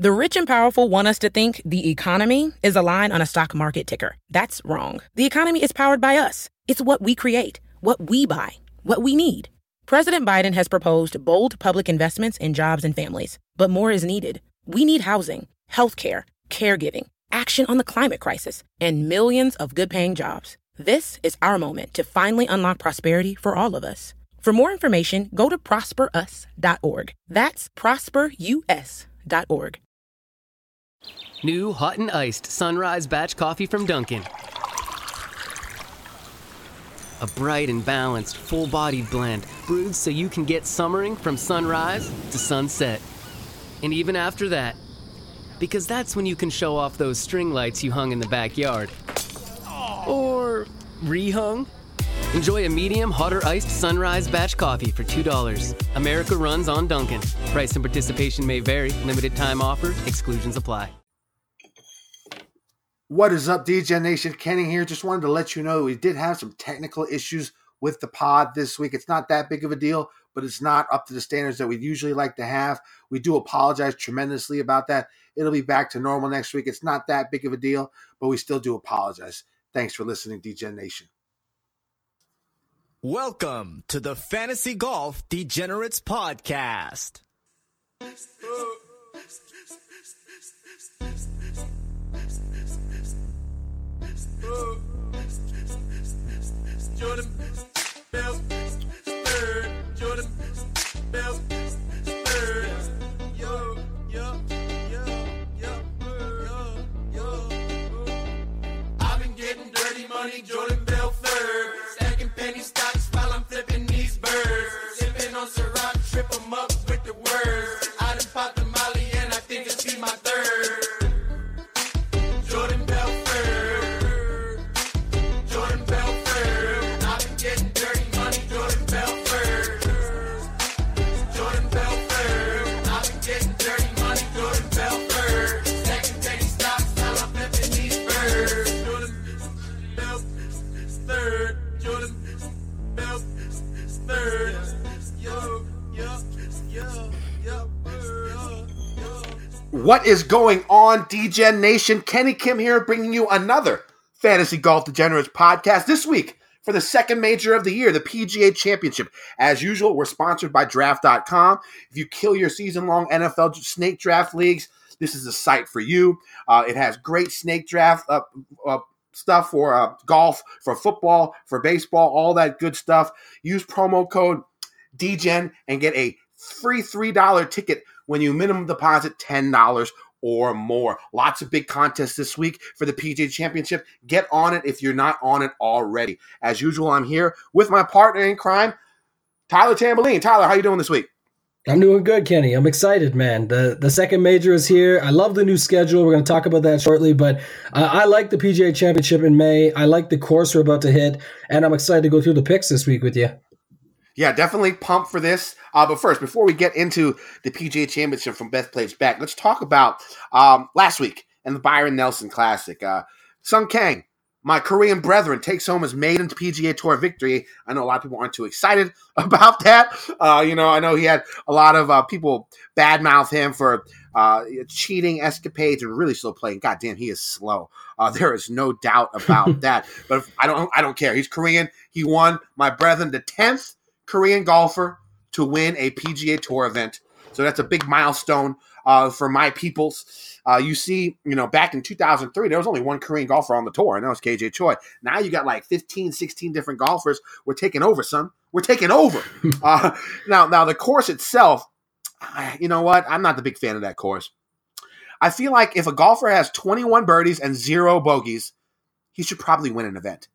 The rich and powerful want us to think the economy is a line on a stock market ticker. That's wrong. The economy is powered by us. It's what we create, what we buy, what we need. President Biden has proposed bold public investments in jobs and families, but more is needed. We need housing, healthcare, caregiving, action on the climate crisis, and millions of good-paying jobs. This is our moment to finally unlock prosperity for all of us. For more information, go to prosperus.org. That's prosperus.org. New hot and iced sunrise batch coffee from Dunkin'. A bright and balanced, full-bodied blend brewed so you can get summering from sunrise to sunset. And even after that. Because that's when you can show off those string lights you hung in the backyard. Or rehung. Enjoy a medium, hot or iced sunrise batch coffee for $2. America runs on Dunkin'. Price and participation may vary. Limited time offer. Exclusions apply. What is up, D-Gen Nation? Kenny here. Just wanted to let you know we did have some technical issues with the pod this week. It's not that big of a deal, but it's not up to the standards that we usually like to have. We do apologize tremendously about that. It'll be back to normal next week. It's not that big of a deal, but we still do apologize. Thanks for listening, D-Gen Nation. Welcome to the Fantasy Golf Degenerates podcast. I've been getting dirty money, Jordan Belfort. Penny stocks while I'm flipping these birds. Sipping on Ciroc, trip them up with the words. I done popped the molly and I think it's be my third. Jordan Belfort. Jordan Belfort. I've been getting dirty money, Jordan Belfort. Jordan Belfort. I've been getting dirty money, Jordan Belfort. Second penny stocks while I'm flipping these birds. Jordan Belfort. Jordan third. What is going on, D-Gen Nation? Kenny Kim here, bringing you another Fantasy Golf Degenerates podcast this week for the second major of the year, the PGA Championship. As usual, we're sponsored by Draft.com. If you kill your season-long NFL snake draft leagues, this is a site for you. It has great snake draft stuff for golf, for football, for baseball, all that good stuff. Use promo code DGEN and get a free $3 ticket when you minimum deposit $10 or more. Lots of big contests this week for the PGA Championship. Get on it if you're not on it already. As usual, I'm here with my partner in crime, Tyler Tamboline. Tyler, how you doing this week? I'm doing good, Kenny. I'm excited, man. The second major is here. I love the new schedule. We're going to talk about that shortly, but I like the PGA Championship in May. I like the course we're about to hit, and I'm excited to go through the picks this week with you. Yeah, definitely pumped for this. But first, before we get into the PGA Championship from Bethpage Black, let's talk about last week and the Byron Nelson Classic. Sung Kang, my Korean brethren, takes home his maiden PGA Tour victory. I know a lot of people aren't too excited about that. I know he had a lot of people badmouth him for cheating escapades and really slow playing. Goddamn, he is slow. There is no doubt about that. But I don't care. He's Korean. He won, my brethren, the 10th Korean golfer to win a PGA Tour event. So that's a big milestone for my peoples. Back in 2003, there was only one Korean golfer on the tour, and that was KJ Choi. Now you got like 15, 16 different golfers. We're taking over, son. We're taking over. Now the course itself, you know what? I'm not the big fan of that course. I feel like if a golfer has 21 birdies and 0 bogeys, he should probably win an event.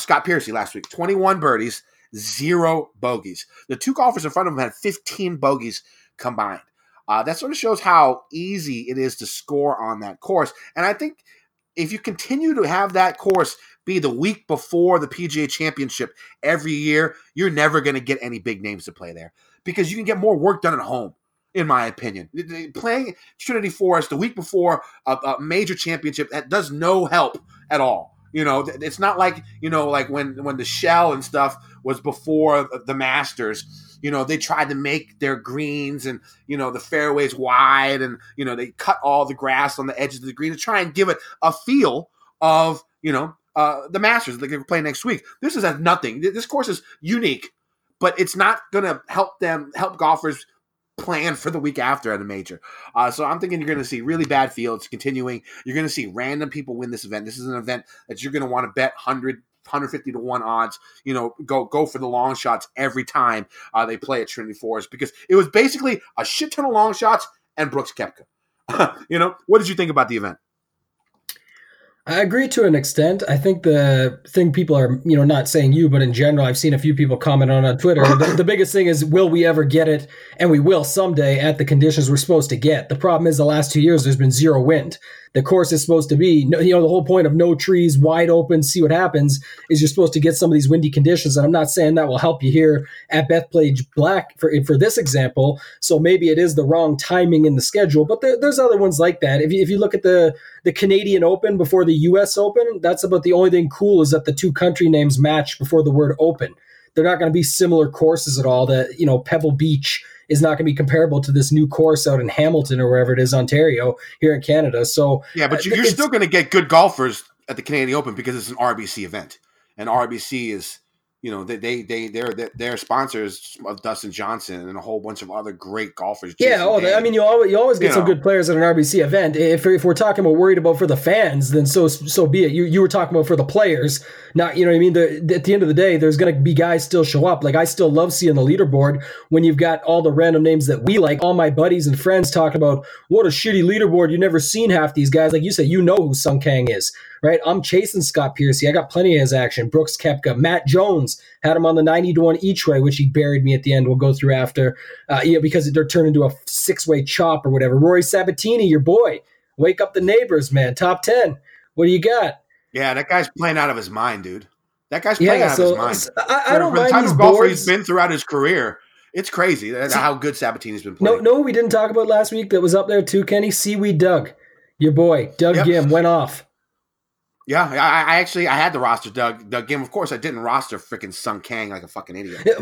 Scott Piercy last week, 21 birdies, 0 bogeys. The two golfers in front of him had 15 bogeys combined. That sort of shows how easy it is to score on that course. And I think if you continue to have that course be the week before the PGA Championship every year, you're never going to get any big names to play there because you can get more work done at home, in my opinion. Playing Trinity Forest the week before a major championship, that does no help at all. It's not like when the shell and stuff was before the Masters. you know, they tried to make their greens and, you know, the fairways wide and, you know, they cut all the grass on the edges of the green to try and give it a feel of, you know, the Masters that they're playing next week. This is nothing. This course is unique, but it's not going to help them, help golfers plan for the week after at a major. So I'm thinking you're going to see really bad fields continuing. You're going to see random people win this event. This is an event that you're going to want to bet 100, 150 to 1 odds, you know, go for the long shots every time they play at Trinity Forest, because it was basically a shit ton of long shots and Brooks Koepka. You know, what did you think about the event? I agree to an extent. I think the thing people are, you know, not saying you, but in general, I've seen a few people comment on Twitter. The biggest thing is, will we ever get it? And we will someday at the conditions we're supposed to get. The problem is the last 2 years, there's been zero wind. The course is supposed to be, you know, the whole point of no trees, wide open, see what happens, is you're supposed to get some of these windy conditions. And I'm not saying that will help you here at Bethpage Black for this example. So maybe it is the wrong timing in the schedule, but there's other ones like that. If you look at the Canadian Open before the U.S. Open, that's about the only thing cool is that the two country names match before the word open. They're not going to be similar courses at all. That, you know, Pebble Beach is not going to be comparable to this new course out in Hamilton or wherever it is, Ontario, here in Canada. So yeah, but you're still going to get good golfers at the Canadian Open because it's an RBC event, and RBC is, you know, they're sponsors of Dustin Johnson and a whole bunch of other great golfers. Jason Day. I mean, you always get some good players at an RBC event. If we're talking about worried about for the fans, then so be it. You were talking about for the players, not, you know what I mean? At the end of the day, there's going to be guys still show up. Like, I still love seeing the leaderboard when you've got all the random names that we like. All my buddies and friends talking about what a shitty leaderboard. You've never seen half these guys. Like you say, you know who Sung Kang is. Right, I'm chasing Scott Piercy. I got plenty of his action. Brooks Koepka, Matt Jones had him on the 90-1 each way, which he buried me at the end. We'll go through after, you know, because they're turned into a six-way chop or whatever. Rory Sabatini, your boy, wake up the neighbors, man. Top 10. What do you got? Yeah, that guy's playing out of his mind, dude. That guy's playing out of his mind. I don't mind the type of golfer he's been throughout his career. It's crazy how good Sabatini's been playing. No, we didn't talk about last week that was up there too, Kenny. Seaweed Doug, your boy, Doug Gim went off. Yeah, I had to roster Doug Gim. Of course, I didn't roster freaking Sung Kang like a fucking idiot. I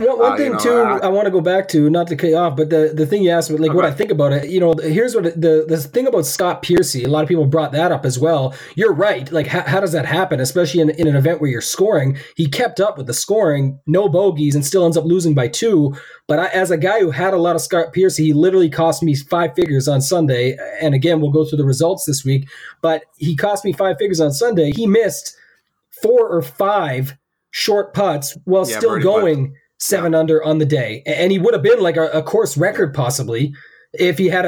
want to go back to, not to cut you off, but the thing you asked, like, what I think about it, you know, here's what the thing about Scott Piercy, a lot of people brought that up as well. You're right. Like, how does that happen, especially in an event where you're scoring? He kept up with the scoring, no bogeys, and still ends up losing by two. But as a guy who had a lot of Scott Piercy, he literally cost me five figures on Sunday. And again, we'll go through the results this week. But he cost me five figures on Sunday. He missed four or five short putts while still going seven under on the day. And he would have been like a course record possibly if he had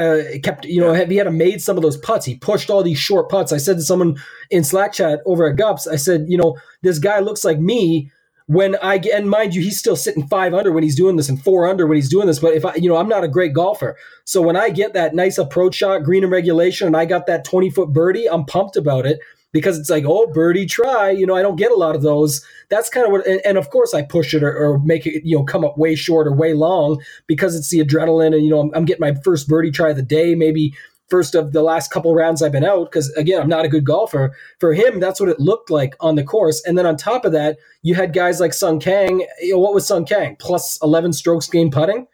made some of those putts. He pushed all these short putts. I said to someone in Slack chat over at Gups, I said, you know, this guy looks like me. And mind you, he's still sitting 5 under when he's doing this and 4 under when he's doing this. But if I, you know, I'm not a great golfer. So when I get that nice approach shot, green and regulation, and I got that 20-foot birdie, I'm pumped about it because it's like, oh, birdie try. You know, I don't get a lot of those. That's kind of what, and of course I push it or make it, you know, come up way short or way long because it's the adrenaline. And, you know, I'm getting my first birdie try of the day, maybe first of the last couple rounds I've been out, because, again, I'm not a good golfer. For him, that's what it looked like on the course. And then on top of that, you had guys like Sung Kang. You know, what was Sung Kang? Plus 11 strokes game putting?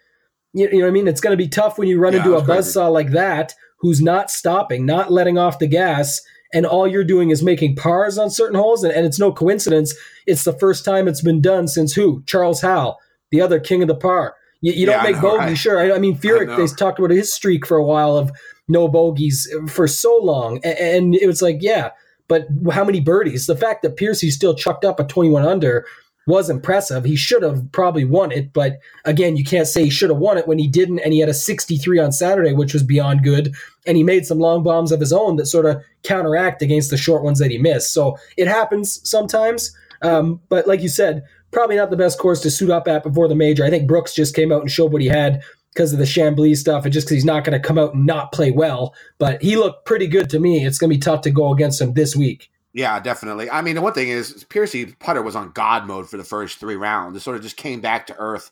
You know what I mean? It's going to be tough when you run into a buzzsaw like that who's not stopping, not letting off the gas, and all you're doing is making pars on certain holes. And it's no coincidence. It's the first time it's been done since who? Charles Howell, the other king of the par. You don't make bogey, sure. I mean, Furyk, they talked about his streak for a while of no bogeys for so long. And it was like, yeah, but how many birdies? The fact that Piercy still chucked up a 21 under was impressive. He should have probably won it. But again, you can't say he should have won it when he didn't. And he had a 63 on Saturday, which was beyond good. And he made some long bombs of his own that sort of counteract against the short ones that he missed. So it happens sometimes. But like you said, probably not the best course to suit up at before the major. I think Brooks just came out and showed what he had because of the Chambly stuff, and just because he's not going to come out and not play well. But he looked pretty good to me. It's going to be tough to go against him this week. Yeah, definitely. I mean, the one thing is Piercy's putter was on God mode for the first three rounds. It sort of just came back to earth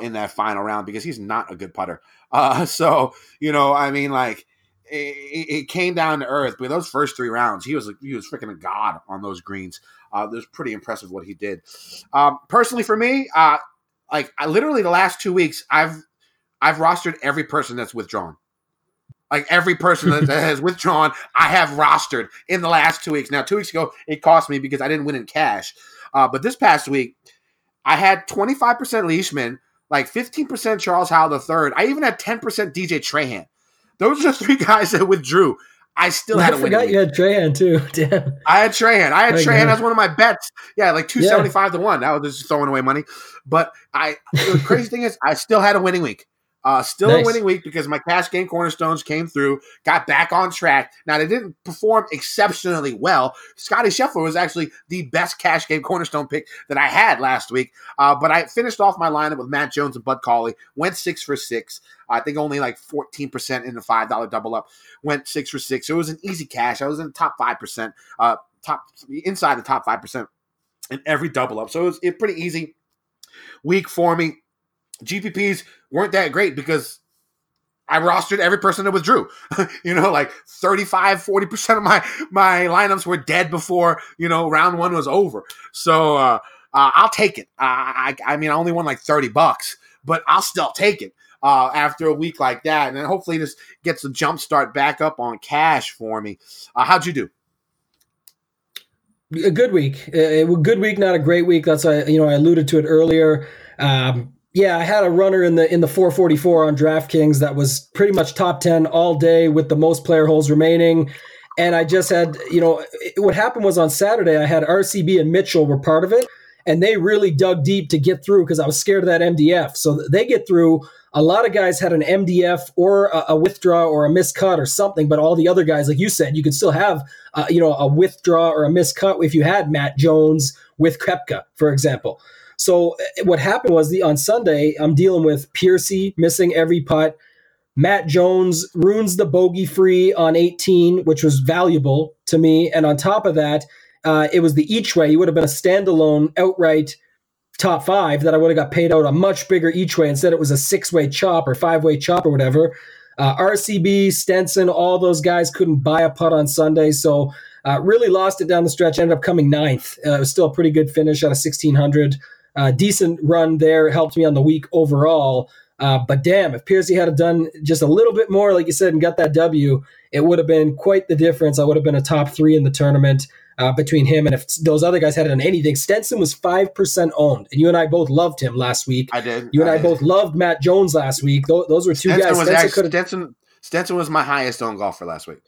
in that final round because he's not a good putter. So, you know, I mean, like, it came down to earth. But those first three rounds, he was freaking a god on those greens. It was pretty impressive what he did. Personally, for me, Like, I literally the last 2 weeks, I've rostered every person that's withdrawn. Like, every person that has withdrawn, I have rostered in the last 2 weeks. Now, 2 weeks ago, it cost me because I didn't win in cash. But this past week, I had 25% Leishman, like 15% Charles Howell III. I even had 10% DJ Trahan. Those are three guys that withdrew. I still had a win. I forgot you had Trahan, too. Damn. I had Trahan. As one of my bets. Yeah, like 275 to 1. I was just throwing away money. But the crazy thing is, I still had a winning week. A winning week because my cash game cornerstones came through, got back on track. Now, they didn't perform exceptionally well. Scotty Scheffler was actually the best cash game cornerstone pick that I had last week. But I finished off my lineup with Matt Jones and Bud Cauley, went 6 for 6. I think only like 14% in the $5 double up, went 6 for 6. It was an easy cash. I was in the top 5%, inside the top 5% in every double up. So it was a pretty easy week for me. GPPs weren't that great because I rostered every person that withdrew. Like 35-40% of my lineups were dead before, round one was over. So I'll take it. I only won like $30, but I'll still take it after a week like that. And then hopefully this gets a jump start back up on cash for me. How'd you do? A good week. A good week, not a great week. That's why, I alluded to it earlier. Yeah, I had a runner in the 444 on DraftKings that was pretty much top 10 all day with the most player holes remaining. And I just had, what happened was on Saturday, I had RCB and Mitchell were part of it. And they really dug deep to get through because I was scared of that MDF. So they get through. A lot of guys had an MDF or a withdraw or a miscut or something. But all the other guys, like you said, you could still have, a withdraw or a miscut if you had Matt Jones with Koepka, for example. So what happened was on Sunday, I'm dealing with Piercy missing every putt. Matt Jones ruins the bogey free on 18, which was valuable to me. And on top of that, it was the each way. You would have been a standalone outright top five that I would have got paid out a much bigger each way. Instead, it was a 6-way chop or 5-way chop or whatever. RCB, Stenson, all those guys couldn't buy a putt on Sunday. So really lost it down the stretch. Ended up coming 9th. It was still a pretty good finish out of 1,600. Decent run there, helped me on the week overall. But damn, if Piercy had done just a little bit more, like you said, and got that W, it would have been quite the difference. I would have been a top 3 in the tournament between him and if those other guys had done anything. Stenson was 5% owned, and you and I both loved him last week. I did. You and I both loved Matt Jones last week. Those were two guys. Stenson was my highest owned golfer last week.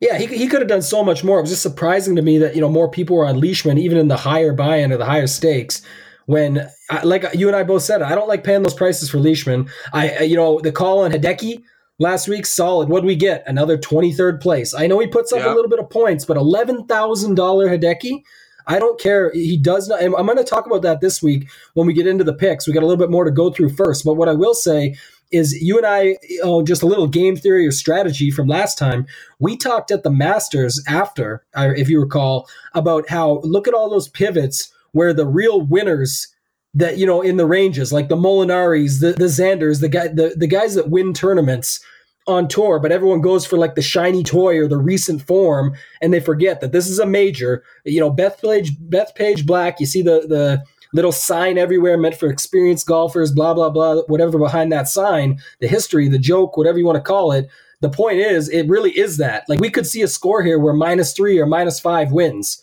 Yeah, he could have done so much more. It was just surprising to me that more people were on Leishman, even in the higher buy-in or the higher stakes. When, like you and I both said, I don't like paying those prices for Leishman. The call on Hideki last week, solid. What'd we get? Another 23rd place. I know he puts up a little bit of points, but $11,000 Hideki, I don't care. He does not. I'm going to talk about that this week when we get into the picks. We got a little bit more to go through first. But what I will say is you and I, just a little game theory or strategy from last time, we talked at the Masters after, if you recall, about how look at all those pivots where the real winners that, in the ranges, like the Molinaris, the Xanders, the guys that win tournaments on tour, but everyone goes for like the shiny toy or the recent form, and they forget that this is a major. Bethpage Black, you see the little sign everywhere meant for experienced golfers, blah, blah, blah, whatever behind that sign, the history, the joke, whatever you want to call it. The point is, it really is that. Like, we could see a score here where -3 or -5 wins.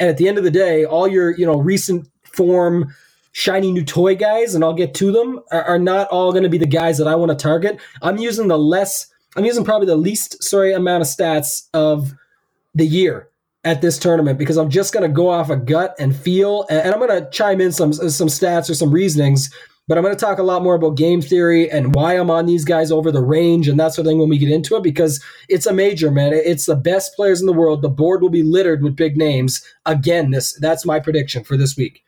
And at the end of the day, all your, recent form, shiny new toy guys, and I'll get to them, are not all going to be the guys that I want to target. I'm using probably the least, amount of stats of the year at this tournament because I'm just going to go off a gut and feel, and I'm going to chime in some stats or some reasonings, but I'm going to talk a lot more about game theory and why I'm on these guys over the range and that sort of thing when we get into it, because it's a major, man. It's the best players in the world. The board will be littered with big names. Again, that's my prediction for this week.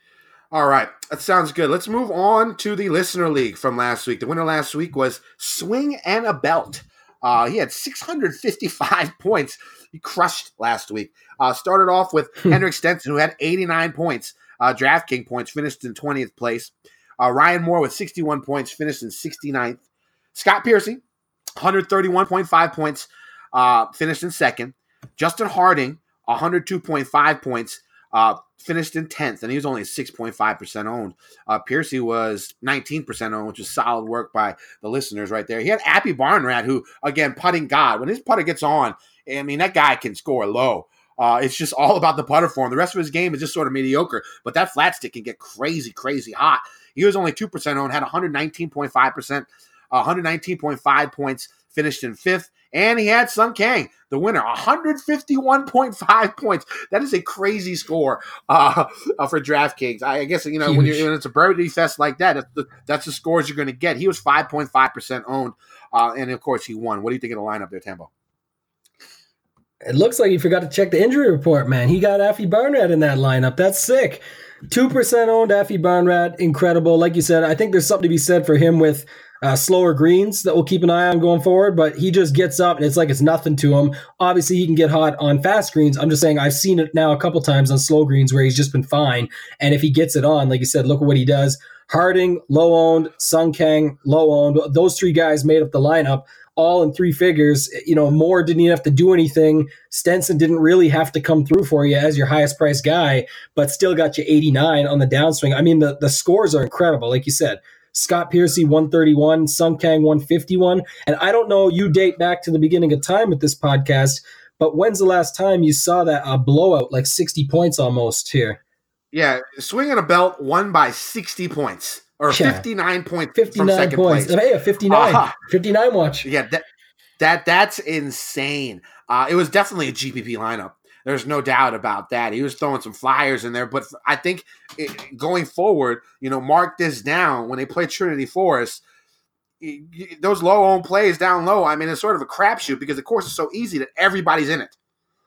All right. That sounds good. Let's move on to the Listener League from last week. The winner last week was Swing and a Belt. He had 655 points. He crushed last week. Started off with Henrik Stenson, who had 89 points, DraftKings points, finished in 20th place. Ryan Moore with 61 points, finished in 69th. Scott Piercy, 131.5 points, finished in second. Justin Harding, 102.5 points, finished in 10th, and he was only 6.5% owned. Piercy was 19% owned, which is solid work by the listeners right there. He had Appy Barnrat, who, again, putting god. When his putter gets on, I mean, that guy can score low. It's just all about the putter form. The rest of his game is just sort of mediocre, but that flat stick can get crazy, crazy hot. He was only 2% owned, had 119.5%, 119.5 points, finished in 5th, and he had Sung Kang, the winner, 151.5 points. That is a crazy score for DraftKings. I guess, you know, when it's a birdie fest like that, that's the scores you're going to get. He was 5.5% owned, and, of course, he won. What do you think of the lineup there, Tambo? It looks like you forgot to check the injury report, man. He got Appy Barnrat in that lineup. That's sick. 2% owned Appy Barnrat. Incredible. Like you said, I think there's something to be said for him with slower greens that we'll keep an eye on going forward, but he just gets up and it's like it's nothing to him. Obviously, he can get hot on fast greens. I'm just saying I've seen it now a couple times on slow greens where he's just been fine. And if he gets it on, like you said, look at what he does. Harding, low-owned. Sung Kang, low-owned. Those three guys made up the lineup. All in three figures, you know, Moore didn't even have to do anything. Stenson didn't really have to come through for you as your highest priced guy, but still got you 89 on the downswing. I mean, the scores are incredible. Like you said, Scott Piercy, 131, Sung Kang, 151. And I don't know, you date back to the beginning of time with this podcast, but when's the last time you saw that blowout, like 60 points almost here? Yeah, swinging a belt won by 60 points. Or 59 points 59 from second points. Place. Hey, a 59. 59 watch. Yeah, that's insane. It was definitely a GPP lineup. There's no doubt about that. He was throwing some flyers in there. But I think going forward, you know, mark this down. When they play Trinity Forest, those low-owned plays down low, I mean, it's sort of a crapshoot because the course is so easy that everybody's in it.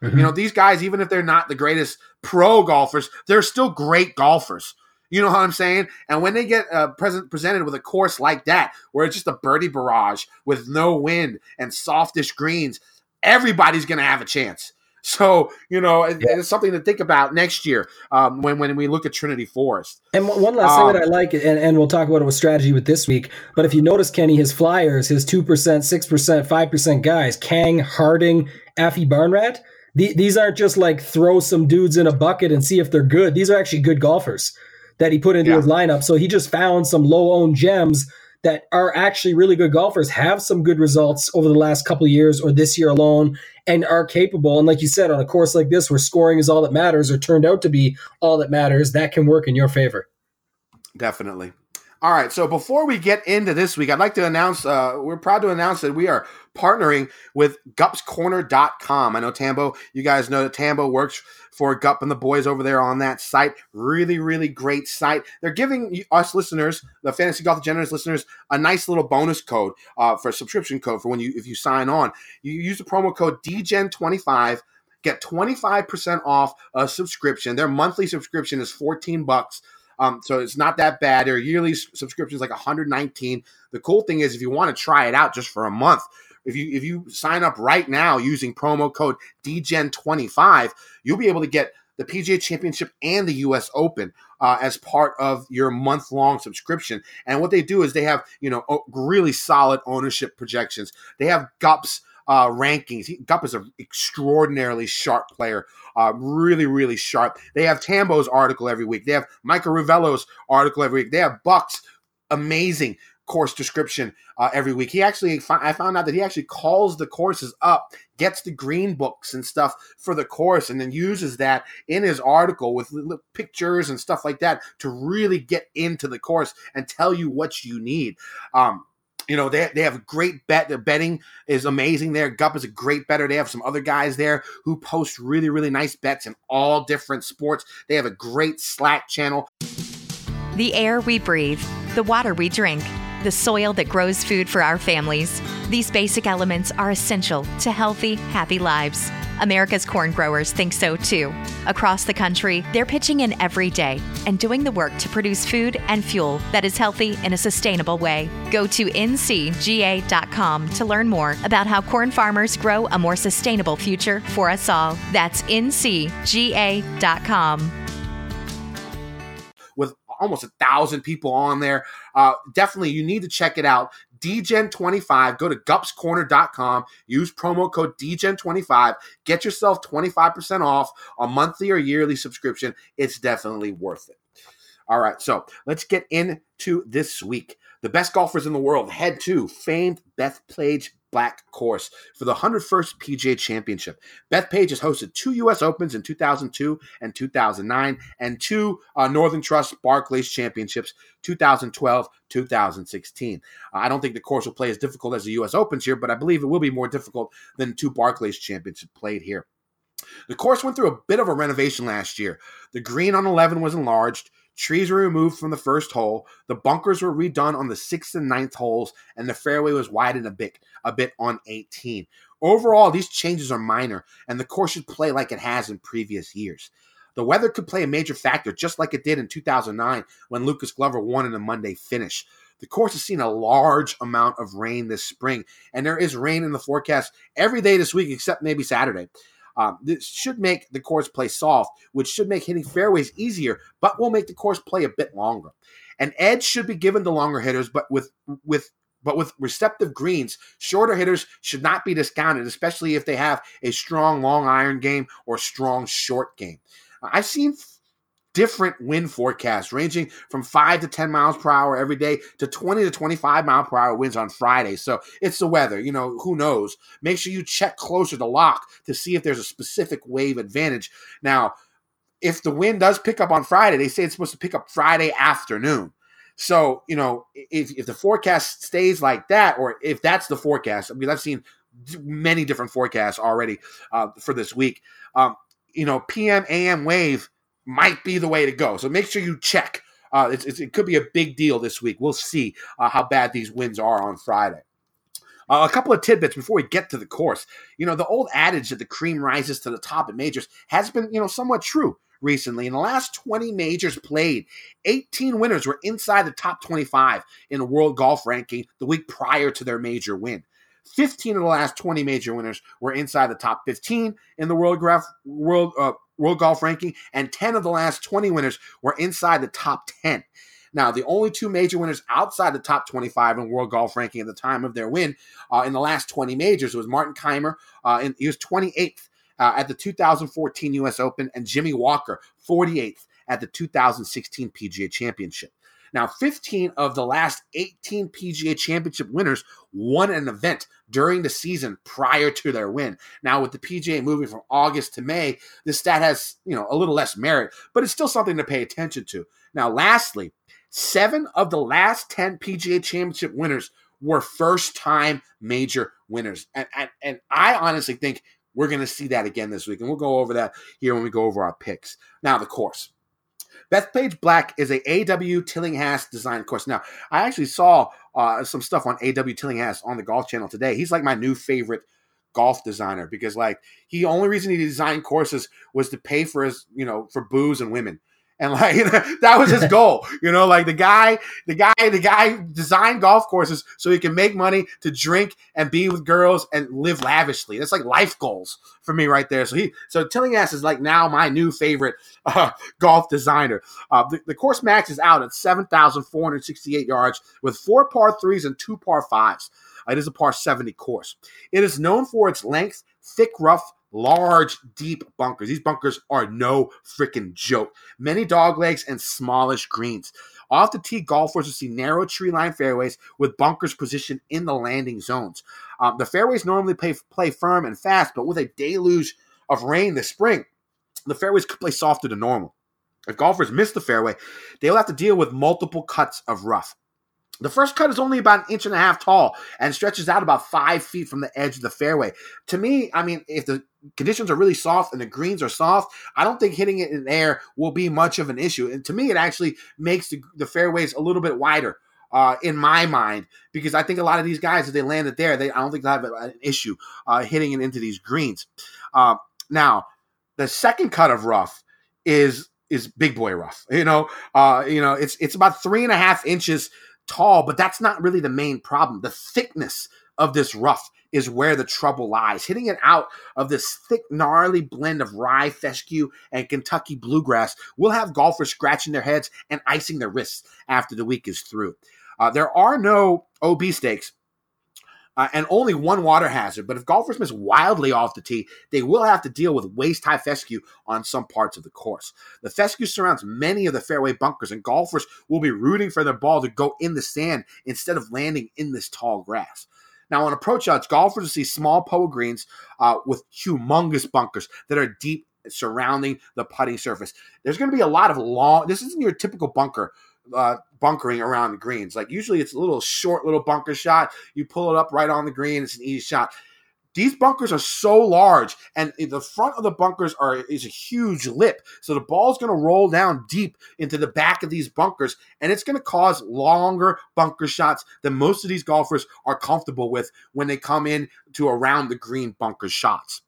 Mm-hmm. You know, these guys, even if they're not the greatest pro golfers, they're still great golfers. You know what I'm saying? And when they get presented with a course like that, where it's just a birdie barrage with no wind and softish greens, everybody's going to have a chance. So, you know, it's something to think about next year when we look at Trinity Forest. And one last thing that I like, and we'll talk about it with strategy with this week, but if you notice, Kenny, his flyers, his 2%, 6%, 5% guys, Kang, Harding, Appy Barnrat, these aren't just like throw some dudes in a bucket and see if they're good. These are actually good golfers that he put into his lineup. So he just found some low-owned gems that are actually really good golfers, have some good results over the last couple of years or this year alone, and are capable. And like you said, on a course like this where scoring is all that matters or turned out to be all that matters, that can work in your favor. Definitely. All right, so before we get into this week, I'd like to announce, we're proud to announce that we are partnering with GupsCorner.com. I know Tambo, you guys know that Tambo works for Gup and the boys over there on that site. Really, really great site. They're giving us listeners, the Fantasy Golf Degenerates listeners, a nice little bonus code for a subscription code for when you, if you sign on. You use the promo code DGEN25. Get 25% off a subscription. Their monthly subscription is $14. So it's not that bad. Their yearly subscription is like $119. The cool thing is if you want to try it out just for a month, if you sign up right now using promo code DGEN25, you'll be able to get the PGA Championship and the U.S. Open as part of your month-long subscription. And what they do is they have, you know, really solid ownership projections. They have Gups rankings. Gup is an extraordinarily sharp player, really, really sharp. They have Tambo's article every week. They have Michael Rivello's article every week. They have Buck's amazing course description every week. He actually, I found out that he actually calls the courses up, gets the green books and stuff for the course, and then uses that in his article with pictures and stuff like that to really get into the course and tell you what you need. You know, they have a great bet. Their betting is amazing there. Gup is a great bettor. They have some other guys there who post really, really nice bets in all different sports. They have a great Slack channel. The air we breathe, the water we drink, the soil that grows food for our families. These basic elements are essential to healthy, happy lives. America's corn growers think so too. Across the country, they're pitching in every day and doing the work to produce food and fuel that is healthy in a sustainable way. Go to ncga.com to learn more about how corn farmers grow a more sustainable future for us all. That's ncga.com. With almost 1,000 people on there, definitely you need to check it out. DGEN25. Go to GupsCorner.com. Use promo code DGEN25. Get yourself 25% off a monthly or yearly subscription. It's definitely worth it. All right, so let's get into this week. The best golfers in the world head to famed Bethpage Black course for the 101st PGA Championship. Bethpage has hosted two U.S. Opens in 2002 and 2009 and two Northern Trust Barclays Championships, 2012, 2016. I don't think the course will play as difficult as the U.S. Opens here, but I believe it will be more difficult than two Barclays Championships played here. The course went through a bit of a renovation last year. The green on 11 was enlarged. Trees were removed from the first hole, the bunkers were redone on the 6th and 9th holes, and the fairway was widened a bit on 18. Overall, these changes are minor, and the course should play like it has in previous years. The weather could play a major factor, just like it did in 2009 when Lucas Glover won in a Monday finish. The course has seen a large amount of rain this spring, and there is rain in the forecast every day this week except maybe Saturday. This should make the course play soft, which should make hitting fairways easier, but will make the course play a bit longer. An edge should be given to longer hitters, but with receptive greens, shorter hitters should not be discounted, especially if they have a strong long iron game or strong short game. I've seen different wind forecasts ranging from 5 to 10 miles per hour every day to 20 to 25 mile per hour winds on Friday. So it's the weather, you know, who knows? Make sure you check closer to lock to see if there's a specific wave advantage. Now, if the wind does pick up on Friday, they say it's supposed to pick up Friday afternoon. So, you know, if the forecast stays like that, or if that's the forecast, I mean, I've seen many different forecasts already for this week. You know, PM, AM wave might be the way to go. So make sure you check. It could be a big deal this week. We'll see how bad these winds are on Friday. A couple of tidbits before we get to the course. You know, the old adage that the cream rises to the top at majors has been, you know, somewhat true recently. In the last 20 majors played, 18 winners were inside the top 25 in the world golf ranking the week prior to their major win. 15 of the last 20 major winners were inside the top 15 in the world golf ranking, and 10 of the last 20 winners were inside the top 10. Now, the only two major winners outside the top 25 in world golf ranking at the time of their win in the last 20 majors was Martin Keimer, and he was 28th at the 2014 U.S. Open, and Jimmy Walker, 48th at the 2016 PGA Championship. Now, 15 of the last 18 PGA Championship winners won an event during the season prior to their win. Now, with the PGA moving from August to May, this stat has, you know, a little less merit, but it's still something to pay attention to. Now, lastly, 7 of the last 10 PGA Championship winners were first-time major winners. And I honestly think we're going to see that again this week, and we'll go over that here when we go over our picks. Now, the course. Bethpage Black is a A.W. Tillinghast designed course. Now, I actually saw some stuff on A.W. Tillinghast on the Golf Channel today. He's like my new favorite golf designer because, like, the only reason he designed courses was to pay for his, you know, for booze and women. And, like, you know, that was his goal. You know, like, the guy designed golf courses so he can make money to drink and be with girls and live lavishly. That's like life goals for me right there. So Tillinghast is like now my new favorite golf designer. The course max is out at 7,468 yards with 4 par threes and 2 par fives. It is a par 70 course. It is known for its length, thick rough, large, deep bunkers. These bunkers are no freaking joke. Many dog legs and smallish greens. Off the tee, golfers will see narrow tree-lined fairways with bunkers positioned in the landing zones. The fairways normally play firm and fast, but with a deluge of rain this spring, the fairways could play softer than normal. If golfers miss the fairway, they will have to deal with multiple cuts of rough. The first cut is only about 1.5 inches tall and stretches out about 5 feet from the edge of the fairway. To me, I mean, if the conditions are really soft and the greens are soft, I don't think hitting it in air will be much of an issue. And to me, it actually makes the fairways a little bit wider in my mind, because I think a lot of these guys, if they land it there, I don't think they'll have an issue hitting it into these greens. Now, the second cut of rough is big boy rough. You know, it's about 3.5 inches tall, but that's not really the main problem. The thickness of this rough is where the trouble lies. Hitting it out of this thick, gnarly blend of rye, fescue, and Kentucky bluegrass will have golfers scratching their heads and icing their wrists after the week is through. There are no OB stakes and only one water hazard, but if golfers miss wildly off the tee, they will have to deal with waist-high fescue on some parts of the course. The fescue surrounds many of the fairway bunkers, and golfers will be rooting for their ball to go in the sand instead of landing in this tall grass. Now, on approach shots, golfers will see small POA greens with humongous bunkers that are deep surrounding the putting surface. There's going to be a lot of long – this isn't your typical bunker bunkering around the greens. Like, usually it's a little short little bunker shot. You pull it up right on the green. It's an easy shot. These bunkers are so large, and the front of the bunkers is a huge lip. So the ball's going to roll down deep into the back of these bunkers, and it's going to cause longer bunker shots than most of these golfers are comfortable with when they come in to around the green bunker shots.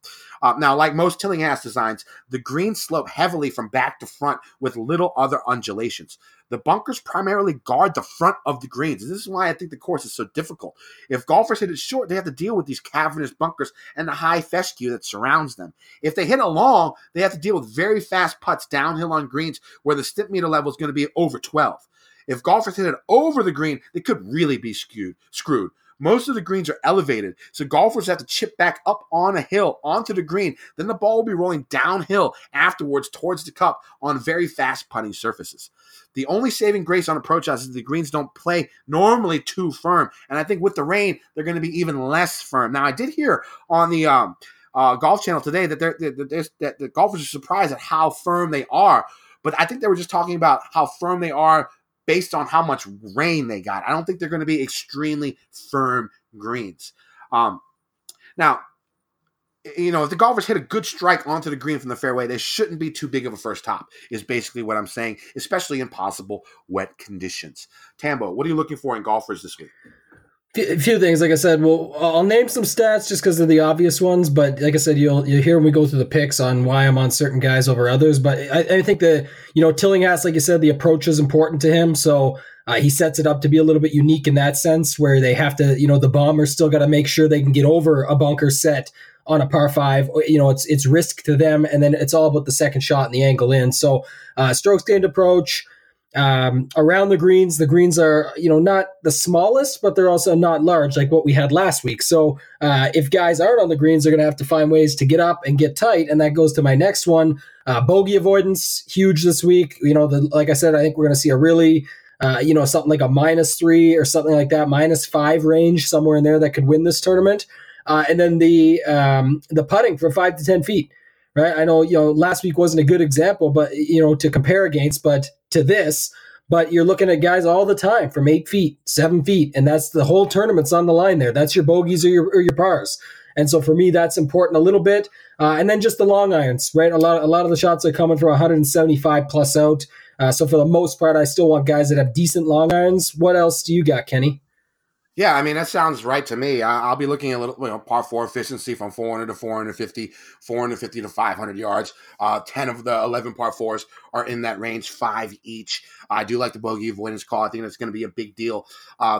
Now, like most Tillinghast designs, the greens slope heavily from back to front with little other undulations. The bunkers primarily guard the front of the greens. This is why I think the course is so difficult. If golfers hit it short, they have to deal with these cavernous bunkers and the high fescue that surrounds them. If they hit it long, they have to deal with very fast putts downhill on greens where the stimp meter level is going to be over 12. If golfers hit it over the green, they could really be screwed. Most of the greens are elevated, so golfers have to chip back up on a hill onto the green. Then the ball will be rolling downhill afterwards towards the cup on very fast putting surfaces. The only saving grace on approach shots is the greens don't play normally too firm, and I think with the rain, they're going to be even less firm. Now, I did hear on the Golf Channel today that that the golfers are surprised at how firm they are, but I think they were just talking about how firm they are based on how much rain they got. I don't think they're going to be extremely firm greens. Now, you know, if the golfers hit a good strike onto the green from the fairway, they shouldn't be too big of a first top is basically what I'm saying, especially in possible wet conditions. Tambo, what are you looking for in golfers this week? A few things. Like I said, well, I'll name some stats just because they're the obvious ones, but like I said, you'll hear when we go through the picks on why I'm on certain guys over others. But I think that, you know, Tillinghast, like you said, the approach is important to him. So he sets it up to be a little bit unique in that sense where they have to, you know, the bombers still got to make sure they can get over a bunker set on a par five. You know, it's risk to them. And then it's all about the second shot and the angle in. So stroke stand approach. Around the greens are, you know, not the smallest, but they're also not large like what we had last week. So if guys aren't on the greens, they're going to have to find ways to get up and get tight. And that goes to my next one. Bogey avoidance, huge this week. You know, like I said, I think we're going to see a really, you know, something like a -3 or something like that, -5 range, somewhere in there that could win this tournament. And then the putting from 5 to 10 feet. Right. I know, you know, last week wasn't a good example, but, you know, to compare against, but to this, but you're looking at guys all the time from 8 feet, 7 feet, and that's the whole tournament's on the line there. That's your bogeys or your pars. And so for me, that's important a little bit. And then just the long irons, right? A lot of the shots are coming from 175 plus out. So for the most part, I still want guys that have decent long irons. What else do you got, Kenny? Yeah, I mean, that sounds right to me. I'll be looking at a little, you know, par four efficiency from 400 to 450, 450 to 500 yards. 10 of the 11 par fours are in that range, 5 each. I do like the bogey avoidance call. I think that's going to be a big deal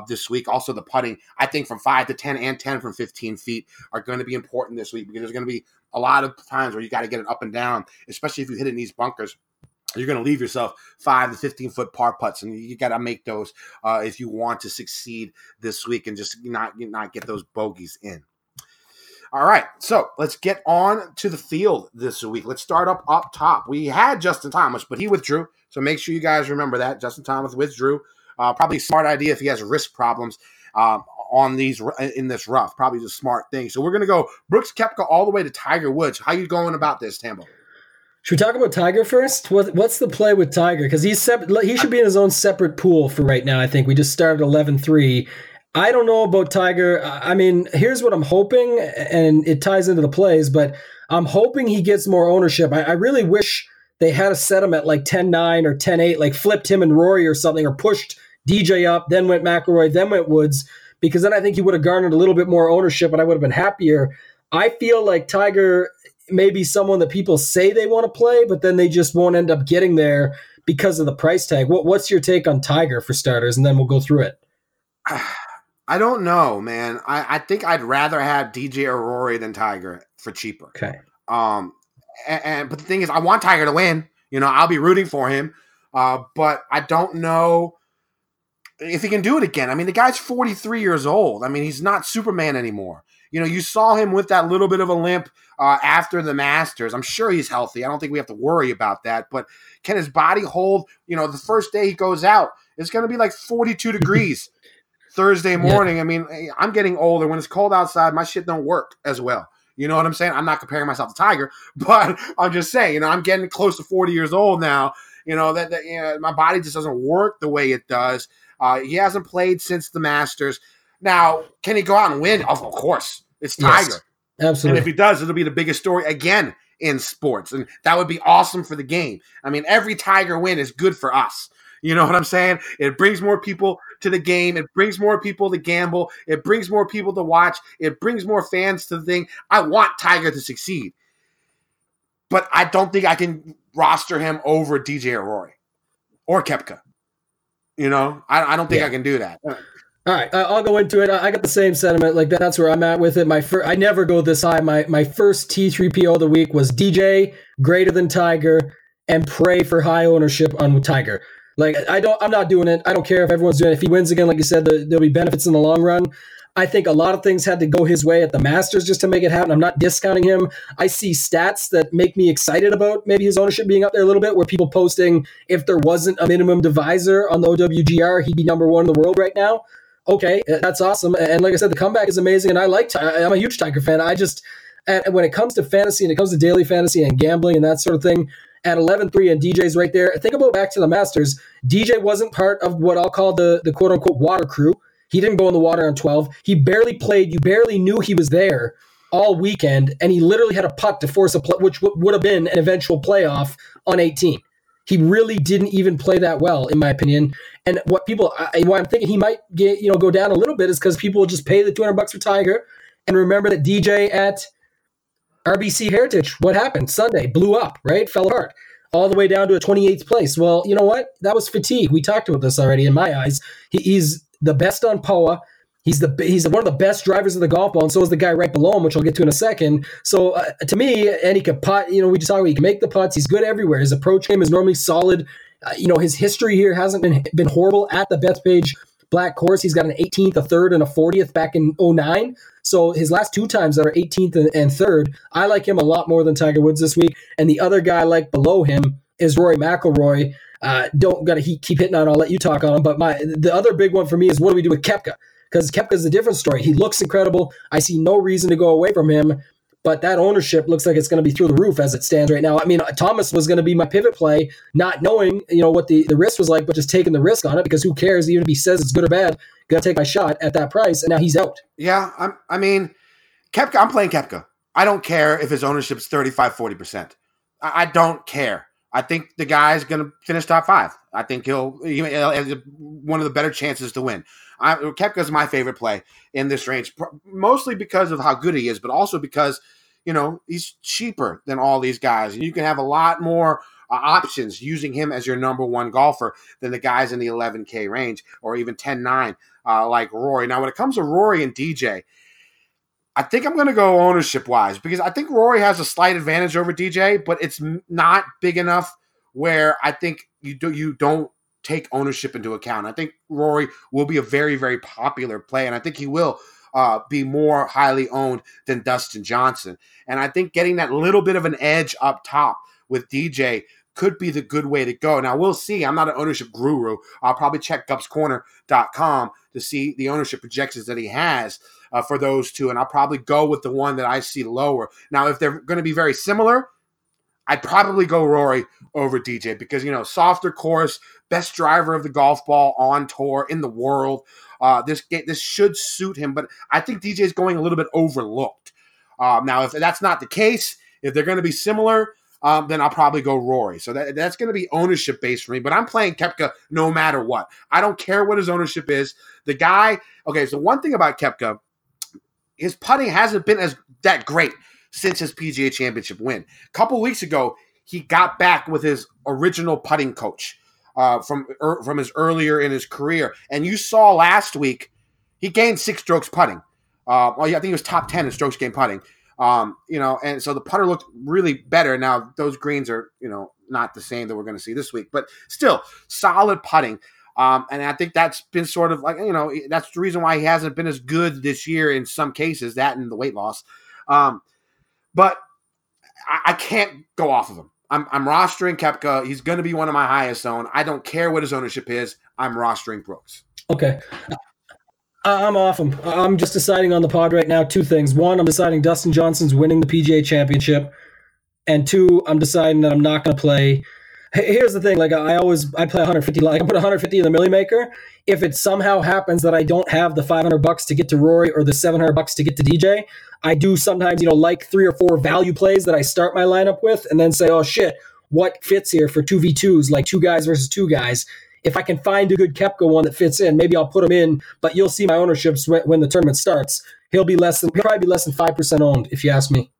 this week. Also, the putting, I think from 5 to 10 and 10 from 15 feet are going to be important this week because there's going to be a lot of times where you got to get it up and down, especially if you hit it in these bunkers. You're going to leave yourself 5 to 15-foot par putts, and you got to make those if you want to succeed this week and just not get those bogeys in. All right, so let's get on to the field this week. Let's start up top. We had Justin Thomas, but he withdrew, so make sure you guys remember that. Justin Thomas withdrew. Probably a smart idea if he has wrist problems in this rough. Probably the smart thing. So we're going to go Brooks Koepka all the way to Tiger Woods. How you going about this, Tambo? Should we talk about Tiger first? What's the play with Tiger? Because he should be in his own separate pool for right now, I think. We just started 11-3. I don't know about Tiger. I mean, here's what I'm hoping, and it ties into the plays, but I'm hoping he gets more ownership. I really wish they had set him at like 10-9 or 10-8, like flipped him and Rory or something, or pushed DJ up, then went McIlroy, then went Woods, because then I think he would have garnered a little bit more ownership and I would have been happier. I feel like Tiger maybe someone that people say they want to play, but then they just won't end up getting there because of the price tag. What's your take on Tiger for starters? And then we'll go through it. I don't know, man. I think I'd rather have DJ or Rory than Tiger for cheaper. Okay. But the thing is, I want Tiger to win. You know, I'll be rooting for him. But I don't know. if he can do it again. I mean, the guy's 43 years old. I mean, he's not Superman anymore. You know, you saw him with that little bit of a limp after the Masters. I'm sure he's healthy. I don't think we have to worry about that. But can his body hold, you know, the first day he goes out, it's going to be like 42 degrees Thursday morning. Yeah. I mean, I'm getting older. When it's cold outside, my shit don't work as well. You know what I'm saying? I'm not comparing myself to Tiger, but I'm just saying, you know, I'm getting close to 40 years old now. You know, that you know, my body just doesn't work the way it does. He hasn't played since the Masters. Now, can he go out and win? Oh, of course. It's Tiger. Yes, absolutely. And if he does, it'll be the biggest story again in sports. And that would be awesome for the game. I mean, every Tiger win is good for us. You know what I'm saying? It brings more people to the game. It brings more people to gamble. It brings more people to watch. It brings more fans to the thing. I want Tiger to succeed. But I don't think I can roster him over DJ or Rory or Koepka. You know, I don't think I can do that. All right, I'll go into it. I got the same sentiment. Like that's where I'm at with it. I never go this high. My first T3PO of the week was DJ greater than Tiger and pray for high ownership on Tiger. Like I'm not doing it. I don't care if everyone's doing it. If he wins again, like you said, there'll be benefits in the long run. I think a lot of things had to go his way at the Masters just to make it happen. I'm not discounting him. I see stats that make me excited about maybe his ownership being up there a little bit, where people posting if there wasn't a minimum divisor on the OWGR, he'd be number one in the world right now. Okay, that's awesome. And like I said, the comeback is amazing, and I'm a huge Tiger fan. I just, when it comes to fantasy and it comes to daily fantasy and gambling and that sort of thing, at 11-3 and DJ's right there. Think about back to the Masters. DJ wasn't part of what I'll call the quote-unquote water crew. He didn't go in the water on 12. He barely played. You barely knew he was there all weekend, and he literally had a putt to force a play, which would have been an eventual playoff on 18. He really didn't even play that well, in my opinion. And what people, why I'm thinking he might get, you know, go down a little bit is because people will just pay the $200 for Tiger and remember that DJ at RBC Heritage, what happened Sunday? Blew up, right? Fell apart all the way down to a 28th place. Well, you know what? That was fatigue. We talked about this already. In my eyes, he's the best on POA. He's one of the best drivers of the golf ball, and so is the guy right below him, which I'll get to in a second. So to me, and he can putt. You know, we just talked about he can make the putts. He's good everywhere. His approach game is normally solid. You know, his history here hasn't been horrible at the Bethpage Black course. He's got an 18th, a 3rd, and a 40th back in 2009. So his last two times that are 18th and 3rd, I like him a lot more than Tiger Woods this week. And the other guy I like below him is Rory McIlroy. Don't got to keep hitting on it. I'll let you talk on him. But the other big one for me is what do we do with Koepka? Because Koepka's a different story. He looks incredible. I see no reason to go away from him. But that ownership looks like it's going to be through the roof as it stands right now. I mean, Thomas was going to be my pivot play, not knowing, you know, what the risk was like, but just taking the risk on it because who cares? Even if he says it's good or bad, got to take my shot at that price, and now he's out. Yeah, I mean, Koepka, I'm playing Koepka. I don't care if his ownership's 35, 40%. I don't care. I think the guy's going to finish top five. I think he'll have one of the better chances to win. Koepka's my favorite play in this range, mostly because of how good he is, but also because, you know, he's cheaper than all these guys. And you can have a lot more options using him as your number one golfer than the guys in the 11K range or even 10-9 like Rory. Now, when it comes to Rory and DJ, I think I'm going to go ownership-wise because I think Rory has a slight advantage over DJ, but it's not big enough where I think you don't take ownership into account. I think Rory will be a very, very popular play, and I think he will be more highly owned than Dustin Johnson. And I think getting that little bit of an edge up top with DJ could be the good way to go. Now, we'll see. I'm not an ownership guru. I'll probably check GupsCorner.com to see the ownership projections that he has for those two, and I'll probably go with the one that I see lower. Now, if they're going to be very similar, I'd probably go Rory over DJ because, you know, softer course, best driver of the golf ball on tour in the world. This should suit him, but I think DJ is going a little bit overlooked. Now, if that's not the case, if they're going to be similar, then I'll probably go Rory. So that's going to be ownership based for me, but I'm playing Koepka no matter what. I don't care what his ownership is. The guy, okay, so one thing about Koepka, his putting hasn't been that great since his PGA Championship win. A couple weeks ago, he got back with his original putting coach from his earlier in his career. And you saw last week, he gained 6 strokes putting. I think he was top 10 in strokes gained putting. You know, and so the putter looked really better. Now, those greens are, you know, not the same that we're going to see this week. But still, solid putting. And I think that's been sort of like, you know, that's the reason why he hasn't been as good this year in some cases, that and the weight loss. But I can't go off of him. I'm rostering Koepka. He's going to be one of my highest owned. I don't care what his ownership is. I'm rostering Brooks. Okay. I'm off him. I'm just deciding on the pod right now two things. One, I'm deciding Dustin Johnson's winning the PGA Championship. And two, I'm deciding that I'm not going to play. Here's the thing. Like I play 150. Like I put 150 in the Millie Maker. If it somehow happens that I don't have the $500 to get to Rory or the $700 to get to DJ, I do sometimes, you know, like three or four value plays that I start my lineup with and then say, oh shit, what fits here for 2v2s, like two guys versus two guys. If I can find a good Koepka one that fits in, maybe I'll put him in, but you'll see my ownerships when the tournament starts. He'll probably be less than 5% owned, if you ask me.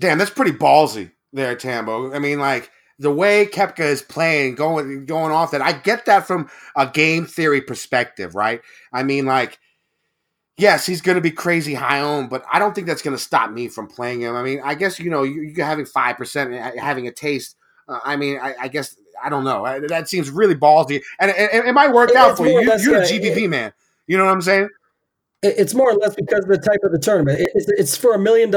Damn, that's pretty ballsy there, Tambo. I mean, like, the way Koepka is playing, going off that, I get that from a game theory perspective, right? I mean, like, yes, he's going to be crazy high owned, but I don't think that's going to stop me from playing him. I mean, I guess, you know, you're having 5% and having a taste. I mean, I guess, I don't know. That seems really ballsy. And it might work out for you. You're a GPP man. You know what I'm saying? It's more or less because of the type of the tournament. It's for $1 million.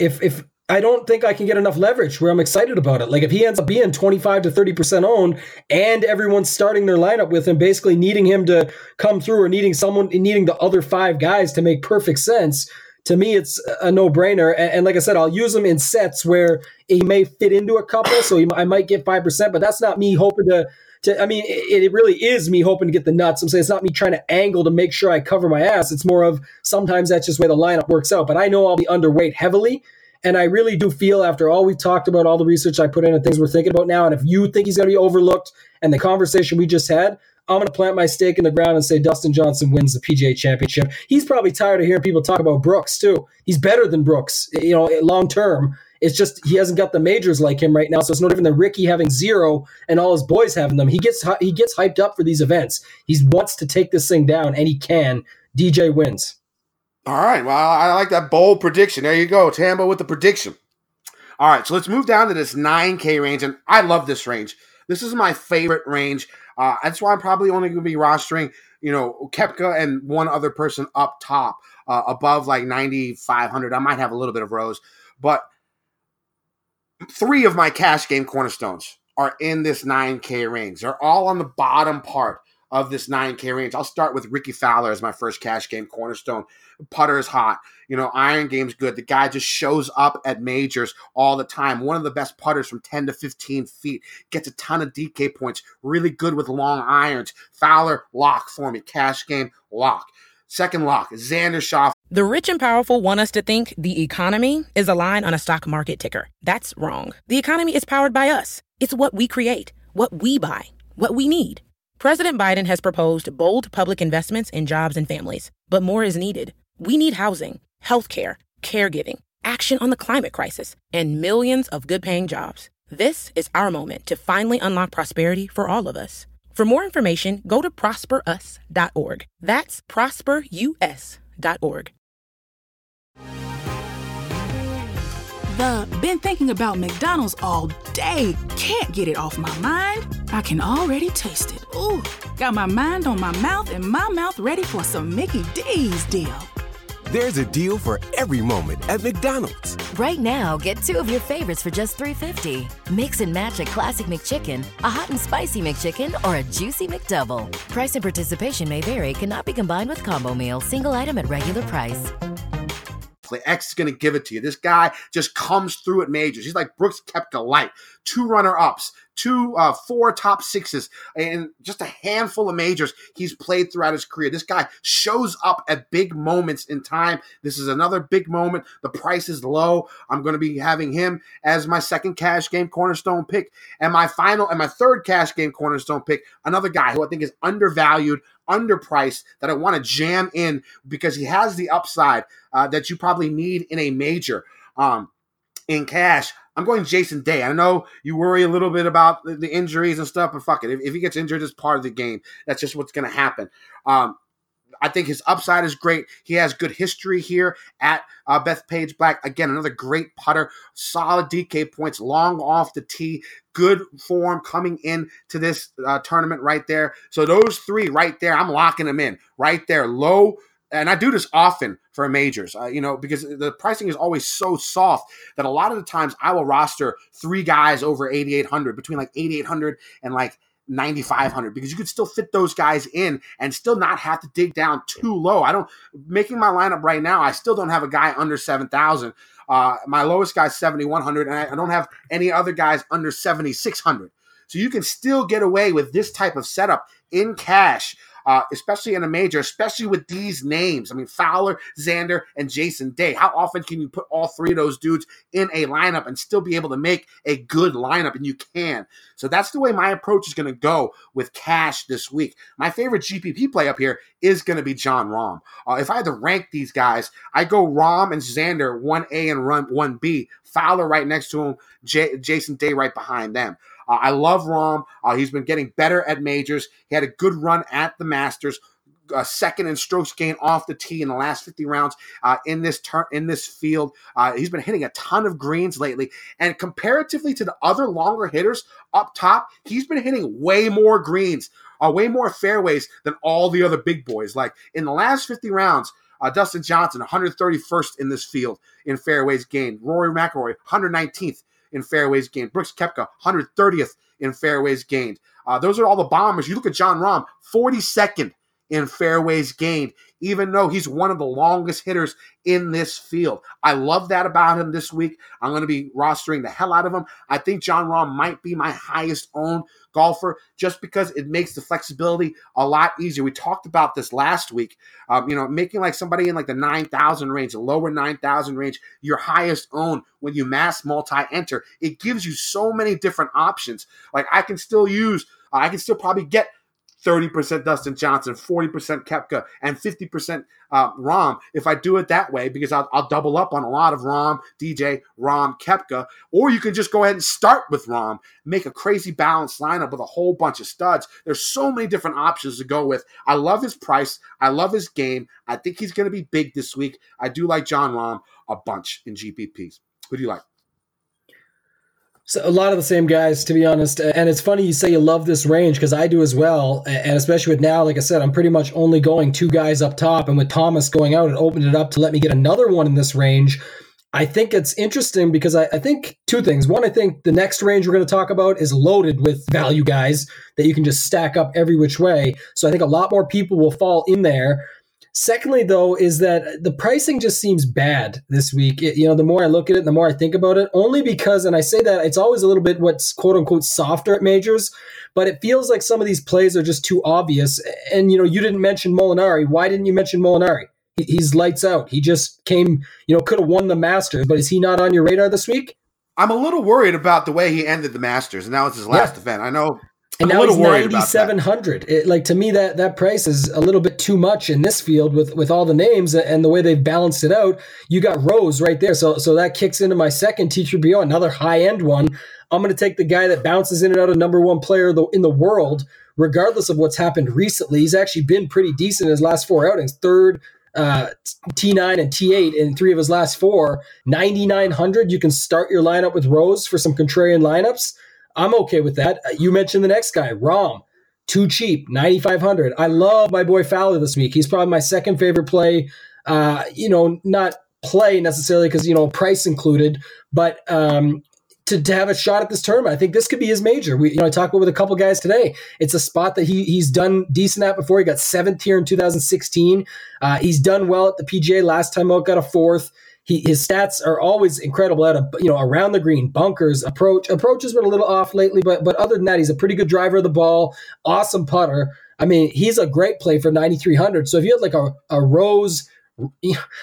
If I don't think I can get enough leverage where I'm excited about it. Like if he ends up being 25 to 30% owned and everyone's starting their lineup with him, basically needing him to come through or needing the other five guys to make perfect sense, to me, it's a no-brainer. And like I said, I'll use him in sets where he may fit into a couple, so I might get 5%, but that's not me hoping to I mean, it really is me hoping to get the nuts. I'm saying it's not me trying to angle to make sure I cover my ass. It's more of sometimes that's just the way the lineup works out. But I know I'll be underweight heavily, and I really do feel after all we've talked about, all the research I put in and things we're thinking about now, and if you think he's going to be overlooked and the conversation we just had, I'm going to plant my stake in the ground and say Dustin Johnson wins the PGA Championship. He's probably tired of hearing people talk about Brooks, too. He's better than Brooks, you know, long-term. It's just he hasn't got the majors like him right now, so it's no different than Ricky having zero and all his boys having them. He gets hyped up for these events. He wants to take this thing down, and he can. DJ wins. All right. Well, I like that bold prediction. There you go, Tambo with the prediction. All right, so let's move down to this 9K range, and I love this range. This is my favorite range. That's why I'm probably only going to be rostering, you know, Koepka and one other person up top above like 9,500. I might have a little bit of Rose, but three of my cash game cornerstones are in this 9K range. They're all on the bottom part of this 9K range. I'll start with Ricky Fowler as my first cash game cornerstone. Putter is hot. You know, iron game's good. The guy just shows up at majors all the time. One of the best putters from 10 to 15 feet. Gets a ton of DK points. Really good with long irons. Fowler, lock for me. Cash game, lock. Second lock, Xander Schauffele. The rich and powerful want us to think the economy is a line on a stock market ticker. That's wrong. The economy is powered by us. It's what we create, what we buy, what we need. President Biden has proposed bold public investments in jobs and families, but more is needed. We need housing, healthcare, caregiving, action on the climate crisis, and millions of good-paying jobs. This is our moment to finally unlock prosperity for all of us. For more information, go to prosperus.org. That's prosperus.org. Been thinking about McDonald's all day. Can't get it off my mind. I can already taste it. Ooh, got my mind on my mouth and my mouth ready for some Mickey D's deal. There's a deal for every moment at McDonald's. Right now, get two of your favorites for just $3.50. Mix and match a classic McChicken, a hot and spicy McChicken, or a juicy McDouble. Price and participation may vary. Cannot be combined with combo meal. Single item at regular price. X is going to give it to you. This guy just comes through at majors. He's like Brooks Koepka light. Two runner-ups, four top sixes, and just a handful of majors he's played throughout his career. This guy shows up at big moments in time. This is another big moment. The price is low. I'm going to be having him as my second cash game cornerstone pick. And my third cash game cornerstone pick, another guy who I think is undervalued, underpriced, that I want to jam in because he has the upside that you probably need in a major in cash. I'm going Jason Day. I know you worry a little bit about the injuries and stuff, but fuck it. If he gets injured, it's part of the game. That's just what's going to happen. I think his upside is great. He has good history here at Bethpage Black. Again, another great putter, solid DK points, long off the tee, good form coming in to this tournament right there. So those three right there, I'm locking them in right there. Low. And I do this often for majors, because the pricing is always so soft that a lot of the times I will roster three guys over 8,800, between like 8,800 and like 9,500, because you could still fit those guys in and still not have to dig down too low. Making my lineup right now, I still don't have a guy under 7,000. My lowest guy is 7,100, and I don't have any other guys under 7,600. So you can still get away with this type of setup in cash. Especially in a major, especially with these names. I mean, Fowler, Xander, and Jason Day. How often can you put all three of those dudes in a lineup and still be able to make a good lineup? And you can. So that's the way my approach is going to go with cash this week. My favorite GPP play up here is going to be John Rahm. If I had to rank these guys, I go Rahm and Xander, 1A and 1B. Fowler right next to him, Jason Day right behind them. I love Rahm. He's been getting better at majors. He had a good run at the Masters, second in strokes gained off the tee in the last 50 rounds in this field. He's been hitting a ton of greens lately, and comparatively to the other longer hitters up top, he's been hitting way more greens, way more fairways than all the other big boys. Like in the last 50 rounds, Dustin Johnson, 131st in this field in fairways gained. Rory McIlroy, 119th. In fairways gained. Brooks Koepka, 130th in fairways gained. Those are all the bombers. You look at John Rahm, 42nd in fairways gained, even though he's one of the longest hitters in this field. I love that about him this week. I'm going to be rostering the hell out of him. I think John Rahm might be my highest owned golfer just because it makes the flexibility a lot easier. We talked about this last week, making like somebody in like the 9,000 range, the lower 9,000 range, your highest own when you mass multi-enter. It gives you so many different options. Like I can still probably get 30% Dustin Johnson, 40% Koepka, and 50% Rahm if I do it that way, because I'll double up on a lot of Rahm, Koepka. Or you can just go ahead and start with Rahm, make a crazy balanced lineup with a whole bunch of studs. There's so many different options to go with. I love his price. I love his game. I think he's going to be big this week. I do like John Rahm a bunch in GPPs. Who do you like? So a lot of the same guys, to be honest. And it's funny you say you love this range, because I do as well. And especially with now, like I said, I'm pretty much only going two guys up top. And with Thomas going out, it opened it up to let me get another one in this range. I think it's interesting because I think two things. One, I think the next range we're going to talk about is loaded with value guys that you can just stack up every which way. So I think a lot more people will fall in there. Secondly, though, is that the pricing just seems bad this week. The more I look at it, the more I think about it, only because, and I say that, it's always a little bit what's quote unquote softer at majors, but it feels like some of these plays are just too obvious. And, you didn't mention Molinari. Why didn't you mention Molinari? He's lights out. He just came, could have won the Masters, but is he not on your radar this week? I'm a little worried about the way he ended the Masters, and that was his last event. I know. And now he's 9,700. Like, to me, that price is a little bit too much in this field with all the names and the way they've balanced it out. You got Rose right there. So that kicks into my second TTRBO, another high-end one. I'm going to take the guy that bounces in and out of number one player in the world, regardless of what's happened recently. He's actually been pretty decent in his last four outings. Third, T9 and T8 in three of his last four. 9,900. You can start your lineup with Rose for some contrarian lineups. I'm okay with that. You mentioned the next guy, Rahm. Too cheap, 9,500. I love my boy Fowler this week. He's probably my second favorite play. Not play necessarily because, price included, but to have a shot at this tournament, I think this could be his major. I talked with a couple guys today. It's a spot that he's done decent at before. He got 7th here in 2016. He's done well at the PGA last time out, got a 4th. His stats are always incredible at around the green, bunkers, approach has been a little off lately, but other than that, he's a pretty good driver of the ball, awesome putter. I mean, he's a great play for 9,300. So if you had like a Rose,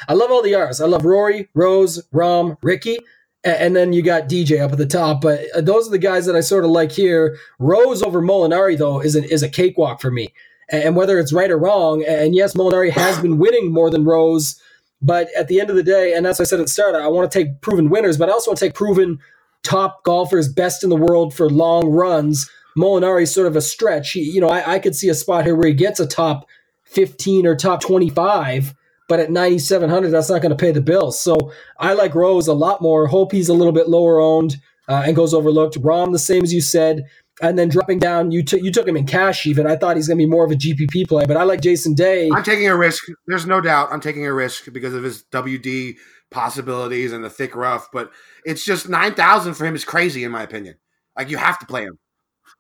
I love all the R's. I love Rory, Rose, Rahm, Ricky, and then you got DJ up at the top. But those are the guys that I sort of like here. Rose over Molinari though is a cakewalk for me, and whether it's right or wrong. And yes, Molinari has been winning more than Rose. But at the end of the day, and as I said at the start, I want to take proven winners, but I also want to take proven top golfers, best in the world for long runs. Molinari is sort of a stretch. I could see a spot here where he gets a top 15 or top 25, but at 9,700, that's not going to pay the bills. So I like Rose a lot more. Hope he's a little bit lower owned and goes overlooked. Rahm, the same as you said. And then dropping down, you took him in cash even. I thought he's going to be more of a GPP play, but I like Jason Day. I'm taking a risk. There's no doubt I'm taking a risk because of his WD possibilities and the thick rough. But it's just 9,000 for him is crazy in my opinion. Like you have to play him.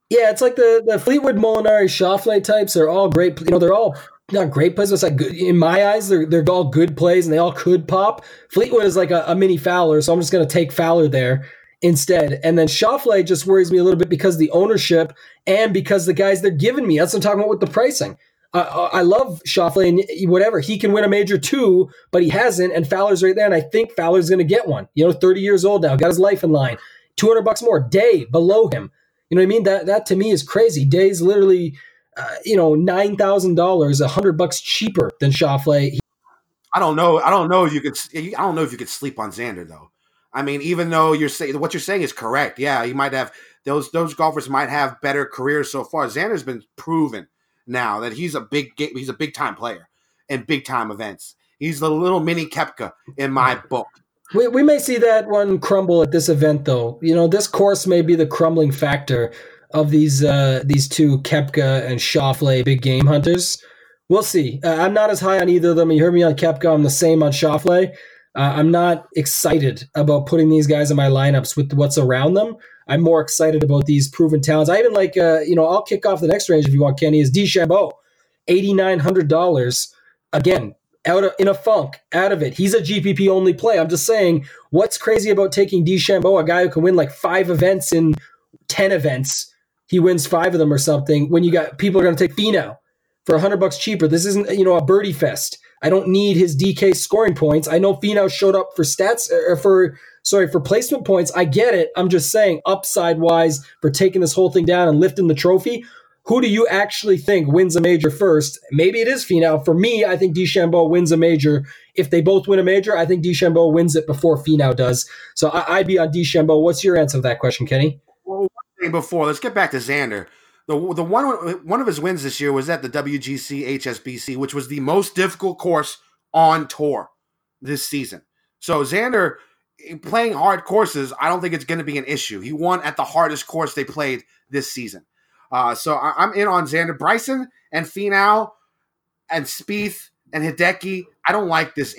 Yeah, it's like the Fleetwood, Molinari, Schauffele types. They're all great. You know, they're all not great plays. But it's like good, in my eyes, they're all good plays and they all could pop. Fleetwood is like a mini Fowler, so I'm just going to take Fowler there instead. And then Schauffele just worries me a little bit because of the ownership and because the guys they're giving me. That's what I'm talking about with the pricing. I love Schauffele and whatever. He can win a major too, but he hasn't. And Fowler's right there. And I think Fowler's going to get one, 30 years old now, got his life in line, $200 more. Day below him. You know what I mean? That to me is crazy. Day's literally, $9,000, $100 cheaper than Schauffele. I don't know if you could sleep on Xander though. I mean, even though what you're saying is correct, yeah, you might have those golfers might have better careers so far. Xander's been proven now that he's a big time player in big time events. He's the little mini Koepka in my book. We may see that one crumble at this event, though. This course may be the crumbling factor of these two Koepka and Schauffele big game hunters. We'll see. I'm not as high on either of them. You heard me on Koepka. I'm the same on Schauffele. I'm not excited about putting these guys in my lineups with what's around them. I'm more excited about these proven talents. I even like, I'll kick off the next range if you want, Kenny, is DeChambeau, $8,900. Again, in a funk, out of it. He's a GPP only play. I'm just saying, what's crazy about taking DeChambeau, a guy who can win like 5 events in 10 events? He wins 5 of them or something. When you got people are going to take Finau for $100 cheaper. This isn't, a birdie fest. I don't need his DK scoring points. I know Finau showed up for stats for placement points. I get it. I'm just saying upside wise for taking this whole thing down and lifting the trophy. Who do you actually think wins a major first? Maybe it is Finau. For me, I think DeChambeau wins a major. If they both win a major, I think DeChambeau wins it before Finau does. So I'd be on DeChambeau. What's your answer to that question, Kenny? Well, one thing before, let's get back to Xander. The one of his wins this year was at the WGC HSBC, which was the most difficult course on tour this season. So Xander playing hard courses, I don't think it's going to be an issue. He won at the hardest course they played this season. So I'm in on Xander. Bryson and Finau and Spieth and Hideki, I don't like this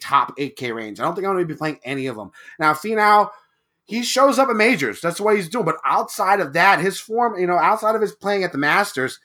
top 8K range. I don't think I'm going to be playing any of them. Now, Finau, he shows up at majors. That's what he's doing. But outside of that, his form, outside of his playing at the Masters,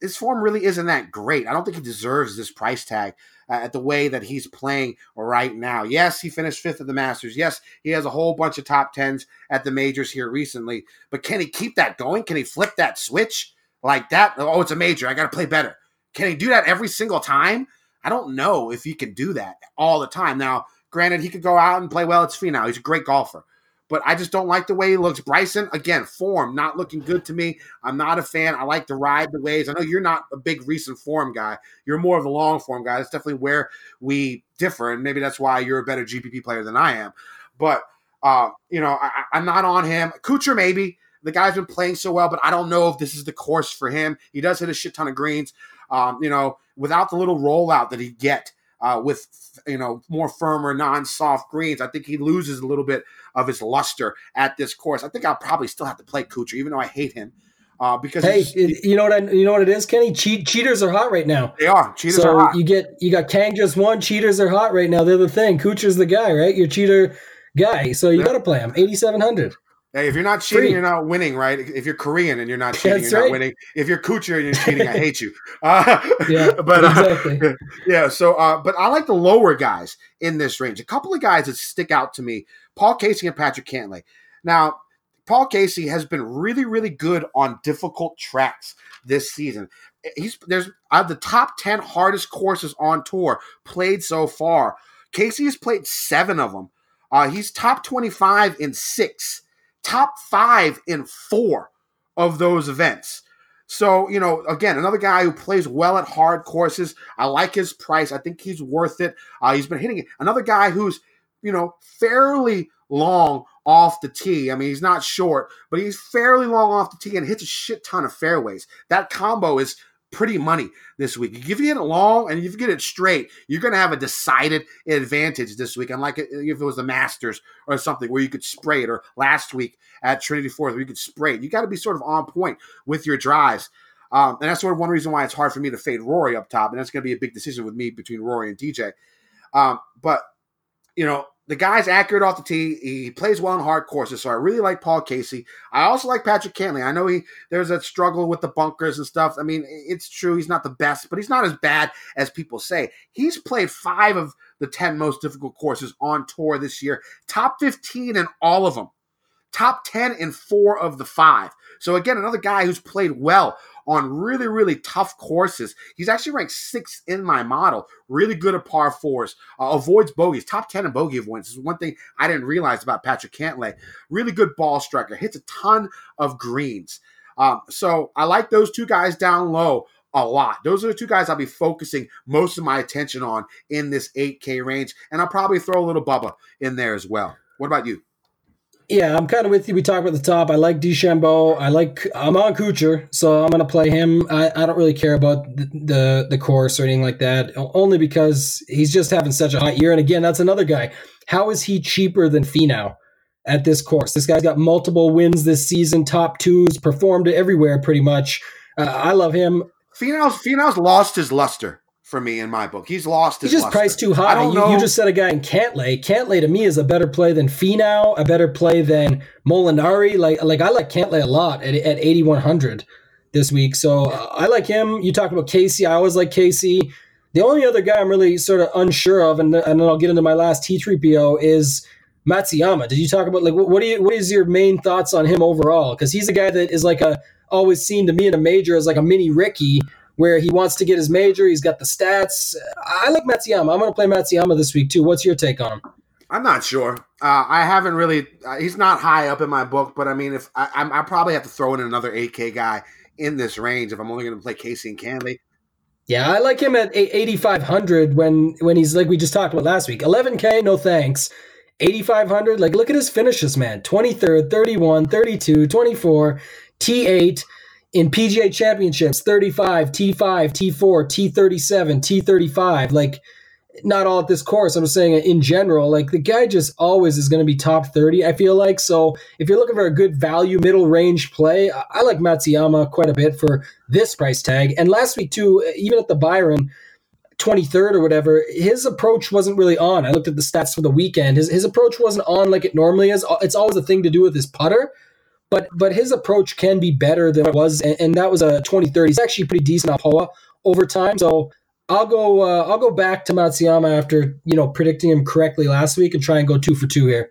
his form really isn't that great. I don't think he deserves this price tag at the way that he's playing right now. Yes, he finished 5th at the Masters. Yes, he has a whole bunch of top 10s at the majors here recently. But can he keep that going? Can he flip that switch like that? Oh, it's a major. I got to play better. Can he do that every single time? I don't know if he can do that all the time. Now, granted, he could go out and play well. It's Finau. He's a great golfer. But I just don't like the way he looks. Bryson, again, form not looking good to me. I'm not a fan. I like to ride the waves. I know you're not a big recent form guy. You're more of a long form guy. That's definitely where we differ, and maybe that's why you're a better GPP player than I am. But, I'm not on him. Kuchar maybe. The guy's been playing so well, but I don't know if this is the course for him. He does hit a shit ton of greens. Without the little rollout that he gets, with more firmer, non-soft greens, I think he loses a little bit of his luster at this course. I think I'll probably still have to play Kuchar, even though I hate him. Because you know what it is, Kenny? Cheaters are hot right now. They are. Cheaters are hot. You got Kang just won. Cheaters are hot right now. They're the thing. Kuchar's the guy, right? Your cheater guy. So you got to play him. 8,700. Hey, if you're not cheating, you're not winning, right? If you're Korean and you're not cheating, you're not winning. If you're Kuchar and you're cheating, I hate you. Exactly. Yeah. So, but I like the lower guys in this range. A couple of guys that stick out to me: Paul Casey and Patrick Cantlay. Now, Paul Casey has been really, really good on difficult tracks this season. There's the top 10 hardest courses on tour played so far. Casey has played 7 of them. He's top 25 in 6. Top 5 in 4 of those events. So, again, another guy who plays well at hard courses. I like his price. I think he's worth it. He's been hitting it. Another guy who's, fairly long off the tee. I mean, he's not short, but he's fairly long off the tee and hits a shit ton of fairways. That combo is pretty money this week. If you get it long and if you get it straight, you're going to have a decided advantage this week, unlike if it was the Masters or something where you could spray it, or last week at Trinity Forest where you could spray it. You got to be sort of on point with your drives. And that's sort of one reason why it's hard for me to fade Rory up top, and that's going to be a big decision with me between Rory and DJ. But, you know, the guy's accurate off the tee. He plays well on hard courses, so I really like Paul Casey. I also like Patrick Cantlay. I know there's a struggle with the bunkers and stuff. I mean, it's true he's not the best, but he's not as bad as people say. He's played 5 of the 10 most difficult courses on tour this year, top 15 in all of them, top 10 in 4 of the 5. So, again, another guy who's played well on really, really tough courses. He's actually ranked 6th in my model. Really good at par fours. Avoids bogeys. Top 10 in bogey avoidance. This is one thing I didn't realize about Patrick Cantlay. Really good ball striker. Hits a ton of greens. So I like those two guys down low a lot. Those are the two guys I'll be focusing most of my attention on in this 8K range. And I'll probably throw a little Bubba in there as well. What about you? Yeah, I'm kind of with you. We talked about the top. I like DeChambeau. I'm on Kuchar, so I'm going to play him. I don't really care about the course or anything like that, only because he's just having such a hot year. And again, that's another guy. How is he cheaper than Finau at this course? This guy's got multiple wins this season, top 2s, performed everywhere pretty much. I love him. Finau's lost his luster. For me, in my book, he's lost his luster. He's just priced too high. You just said a guy in Cantlay. Cantlay to me is a better play than Finau, a better play than Molinari. Like I like Cantlay a lot at 8,100 this week. So I like him. You talked about Casey. I always like Casey. The only other guy I'm really sort of unsure of, and then I'll get into my last T3PO, is Matsuyama. Did you talk about what is your main thoughts on him overall? Because he's a guy that is always seen to me in a major as like a mini Ricky, where he wants to get his major. He's got the stats. I like Matsuyama. I'm going to play Matsuyama this week, too. What's your take on him? I'm not sure. I haven't really – he's not high up in my book, but, I mean, if I probably have to throw in another 8K guy in this range if I'm only going to play Casey and Cantlay. Yeah, I like him at 8,500 when he's like we just talked about last week. 11K, no thanks. 8,500, look at his finishes, man. 23rd, 31, 32, 24, T8. In PGA Championships, 35, T5, T4, T37, T35, not all at this course. I'm just saying in general, the guy just always is going to be top 30, I feel like. So if you're looking for a good value middle range play, I like Matsuyama quite a bit for this price tag. And last week too, even at the Byron, 23rd or whatever, his approach wasn't really on. I looked at the stats for the weekend. His approach wasn't on like it normally is. It's always a thing to do with his putter. But his approach can be better than it was, and that was a 2030. He's actually pretty decent on POA over time. So I'll go back to Matsuyama after predicting him correctly last week and try and go 2 for 2 here.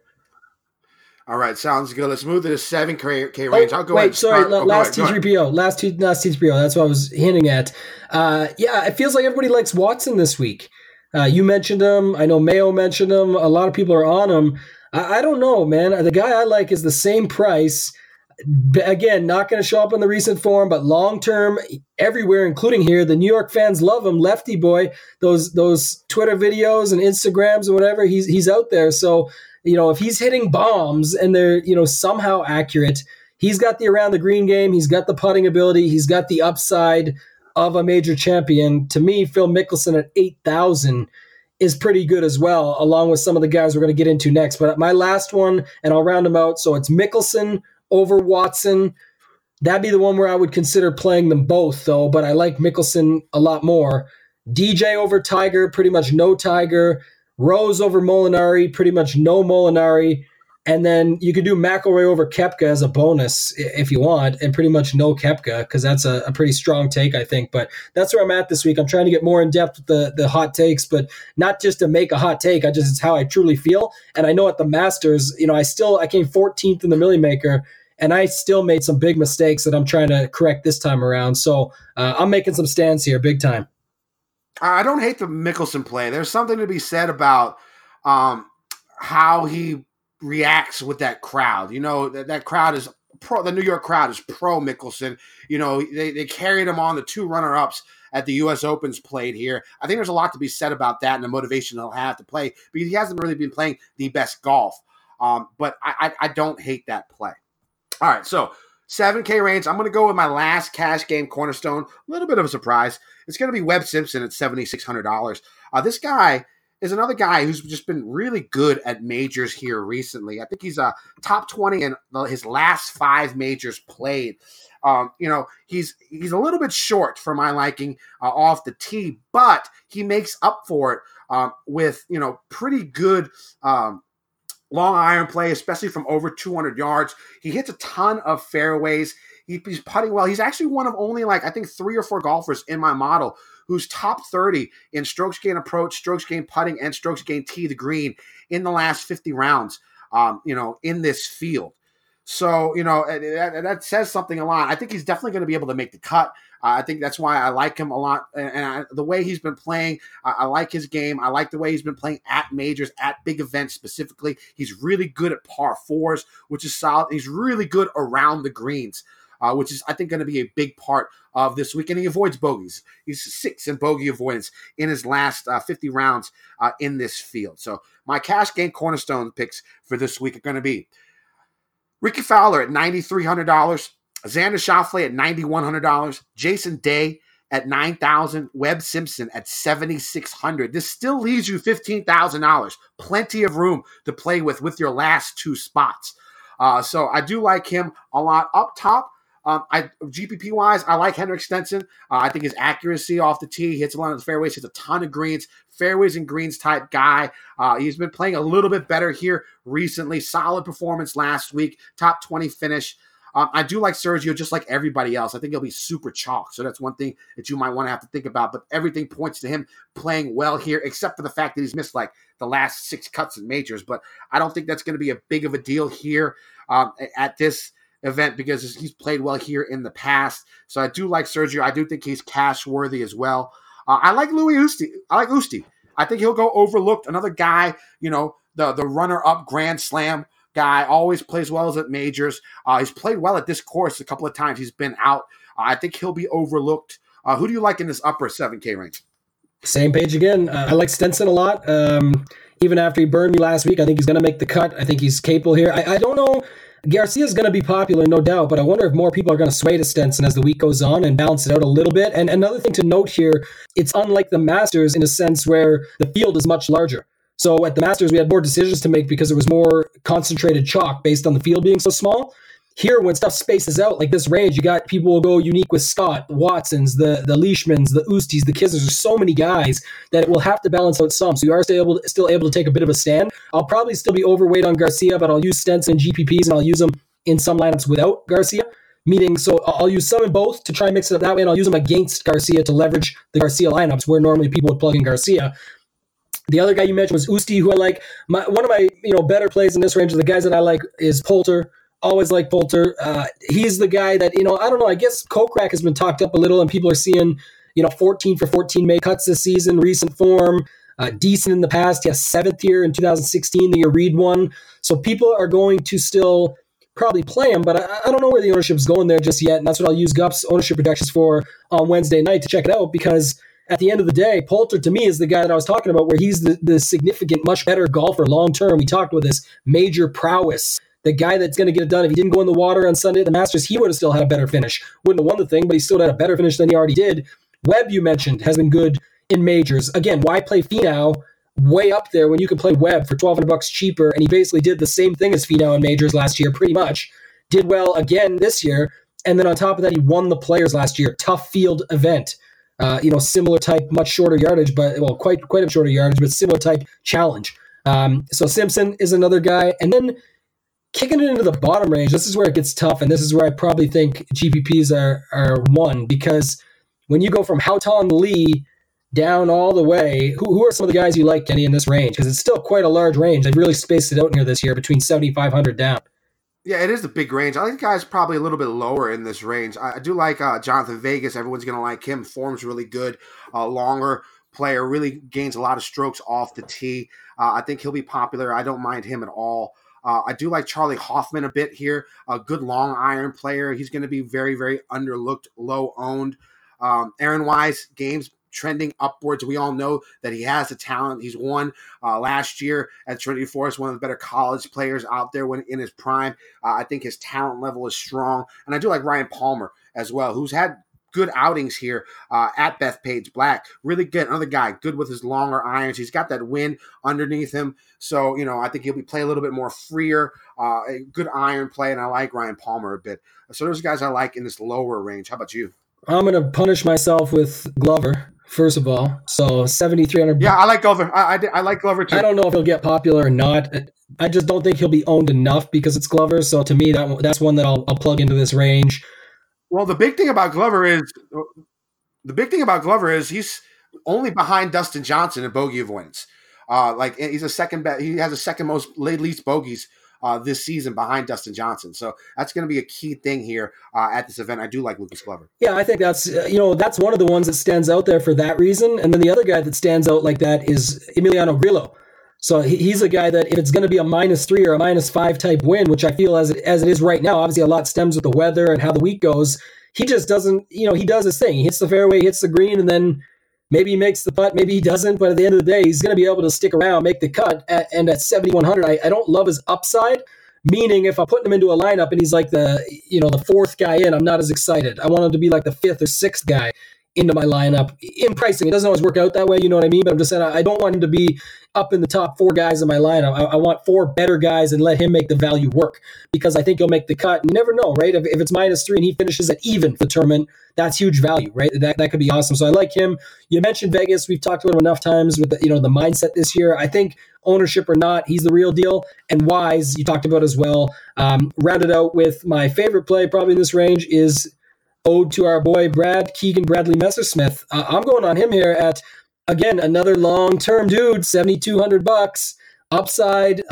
All right, sounds good. Let's move to the 7K range. I'll go. Wait, ahead and sorry, last T3PO. That's what I was hinting at. Yeah, it feels like everybody likes Watson this week. You mentioned him. I know Mayo mentioned him. A lot of people are on him. I don't know, man. The guy I like is the same price. Again, not going to show up in the recent form, but long-term everywhere, including here, the New York fans love him. Lefty boy, those Twitter videos and Instagrams and whatever, he's out there. So, if he's hitting bombs and they're, somehow accurate, he's got the around the green game. He's got the putting ability. He's got the upside of a major champion. To me, Phil Mickelson at 8,000 is pretty good as well, along with some of the guys we're going to get into next. But my last one, and I'll round them out. So it's Mickelson over Watson. That'd be the one where I would consider playing them both, though, but I like Mickelson a lot more. DJ over Tiger, pretty much no Tiger. Rose over Molinari, pretty much no Molinari. And then you could do McIlroy over Koepka as a bonus if you want, and pretty much no Koepka, because that's a pretty strong take, I think. But that's where I'm at this week. I'm trying to get more in depth with the hot takes, but not just to make a hot take. It's how I truly feel. And I know at the Masters, I came 14th in the Millie Maker, and I still made some big mistakes that I'm trying to correct this time around. So I'm making some stands here big time. I don't hate the Mickelson play. There's something to be said about how he reacts with that crowd. That crowd is pro. The New York crowd is pro Mickelson. They carried him on the 2 runner-ups at the U.S. Opens played here. I think there's a lot to be said about that and the motivation he'll have to play, because he hasn't really been playing the best golf. But I don't hate that play. All right, so 7K range. I'm going to go with my last cash game cornerstone. A little bit of a surprise. It's going to be Webb Simpson at $7,600. This guy is another guy who's just been really good at majors here recently. I think he's a top 20 in his last five majors played. He's a little bit short for my liking off the tee, but he makes up for it with, pretty good long iron play, especially from over 200 yards. He hits a ton of fairways. He's putting well. He's actually one of only three or four golfers in my model who's top 30 in strokes gain approach, strokes gain putting, and strokes gain tee to green in the last 50 rounds, in this field. So, that says something a lot. I think he's definitely going to be able to make the cut. I think that's why I like him a lot. And the way he's been playing, I like his game. I like the way he's been playing at majors, at big events specifically. He's really good at par fours, which is solid. He's really good around the greens. Which is, I think, going to be a big part of this weekend. He avoids bogeys. He's 6 in bogey avoidance in his last 50 rounds in this field. So my cash game cornerstone picks for this week are going to be Ricky Fowler at $9,300, Xander Schauffele at $9,100, Jason Day at $9,000, Webb Simpson at $7,600. This still leaves you $15,000. Plenty of room to play with your last two spots. So I do like him a lot up top. GPP-wise, I like Henrik Stenson. I think his accuracy off the tee, hits a lot of the fairways, hits a ton of greens, fairways and greens type guy. He's been playing a little bit better here recently. Solid performance last week, top 20 finish. I do like Sergio just like everybody else. I think he'll be super chalk, so that's one thing that you might want to have to think about. But everything points to him playing well here, except for the fact that he's missed the last 6 cuts in majors. But I don't think that's going to be a big of a deal here at this event because he's played well here in the past. So I do like Sergio. I do think he's cash worthy as well. I like Louis Usti. I think he'll go overlooked. Another guy, the runner-up Grand Slam guy, always plays well at majors. He's played well at this course a couple of times. He's been out. I think he'll be overlooked. Who do you like in this upper 7K range? Same page again. I like Stenson a lot. Even after he burned me last week, I think he's going to make the cut. I think he's capable here. I don't know. Garcia's going to be popular, no doubt, but I wonder if more people are going to sway to Stenson as the week goes on and balance it out a little bit. And another thing to note here, it's unlike the Masters in a sense where the field is much larger. So at the Masters, we had more decisions to make because it was more concentrated chalk based on the field being so small. Here, when stuff spaces out like this range, you got people will go unique with Scott, the Watsons, the Leishmans, the Ustis, the Kissers. There's so many guys that it will have to balance out some. So you are still able to take a bit of a stand. I'll probably still be overweight on Garcia, but I'll use Stenson GPPs and I'll use them in some lineups without Garcia. Meaning, so I'll use some in both to try and mix it up that way, and I'll use them against Garcia to leverage the Garcia lineups where normally people would plug in Garcia. The other guy you mentioned was Usti, who I like. One of my better plays in this range of the guys that I like is Poulter. Always like Poulter. He's the guy that, I don't know, I guess Kokrak has been talked up a little and people are seeing, 14 for 14 make cuts this season, recent form, decent in the past. He has 7th here in 2016, the year Reed won. So people are going to still probably play him, but I don't know where the ownership's going there just yet. And that's what I'll use Gup's ownership projections for on Wednesday night to check it out, because at the end of the day, Poulter to me is the guy that I was talking about where he's the significant, much better golfer long-term. We talked about this major prowess. The guy that's going to get it done, if he didn't go in the water on Sunday at the Masters, he would have still had a better finish. Wouldn't have won the thing, but he still had a better finish than he already did. Webb, you mentioned, has been good in majors. Again, why play Finau way up there when you can play Webb for $1,200 cheaper? And he basically did the same thing as Finau in majors last year, pretty much. Did well again this year. And then on top of that, he won the Players last year. Tough field event. Similar type, much shorter yardage, but quite a shorter yardage, but similar type challenge. So Simpson is another guy. And then kicking it into the bottom range, this is where it gets tough, and this is where I probably think GPPs are one, because when you go from Houghton Lee down all the way, who are some of the guys you like, Kenny, in this range? Because it's still quite a large range. They've really spaced it out here this year between 7,500 down. Yeah, it is a big range. I think the guy's probably a little bit lower in this range. I do like Jonathan Vegas. Everyone's going to like him. Form's really good, longer player, really gains a lot of strokes off the tee. I think he'll be popular. I don't mind him at all. I do like Charlie Hoffman a bit here, a good long iron player. He's going to be very, very underlooked, low-owned. Aaron Wise, games trending upwards. We all know that he has the talent. He's won last year at Trinity Forest, one of the better college players out there when in his prime. I think his talent level is strong. And I do like Ryan Palmer as well, who's had good outings here at Bethpage Black. Really good. Another guy, good with his longer irons. He's got that wind underneath him. So, you know, I think he'll be playing a little bit more freer, good iron play, and I like Ryan Palmer a bit. So those guys I like in this lower range. How about you? I'm going to punish myself with Glover, first of all. So 7,300. Yeah, I like Glover. I like Glover too. I don't know if he'll get popular or not. I just don't think he'll be owned enough because it's Glover. So to me, that's one that I'll plug into this range. Well, the big thing about Glover is he's only behind Dustin Johnson in bogey avoidance. He's a second best. He has the second most least bogeys this season behind Dustin Johnson. So that's going to be a key thing here at this event. I do like Lucas Glover. Yeah, I think that's one of the ones that stands out there for that reason. And then the other guy that stands out like that is Emiliano Grillo. So he's a guy that if it's going to be a -3 or a -5 type win, which I feel as it is right now, obviously a lot stems with the weather and how the week goes. He just doesn't, he does his thing. He hits the fairway, hits the green, and then maybe he makes the putt, maybe he doesn't. But at the end of the day, he's going to be able to stick around, make the cut. And at 7,100, I don't love his upside, meaning if I'm putting him into a lineup and he's like the fourth guy in, I'm not as excited. I want him to be like the fifth or sixth guy into my lineup in pricing. It doesn't always work out that way, you know what I mean? But I'm just saying I don't want him to be up in the top four guys in my lineup. I want four better guys and let him make the value work because I think he'll make the cut. You never know, right? If it's -3 and he finishes at even for the tournament, that's huge value, right? That could be awesome. So I like him. You mentioned Vegas. We've talked about him enough times with the mindset this year. I think ownership or not, he's the real deal. And Wise, you talked about as well. Rounded out with my favorite play probably in this range is ode to our boy Keegan Bradley Messersmith. I'm going on him here at, again, another long-term dude, $7,200. Upside,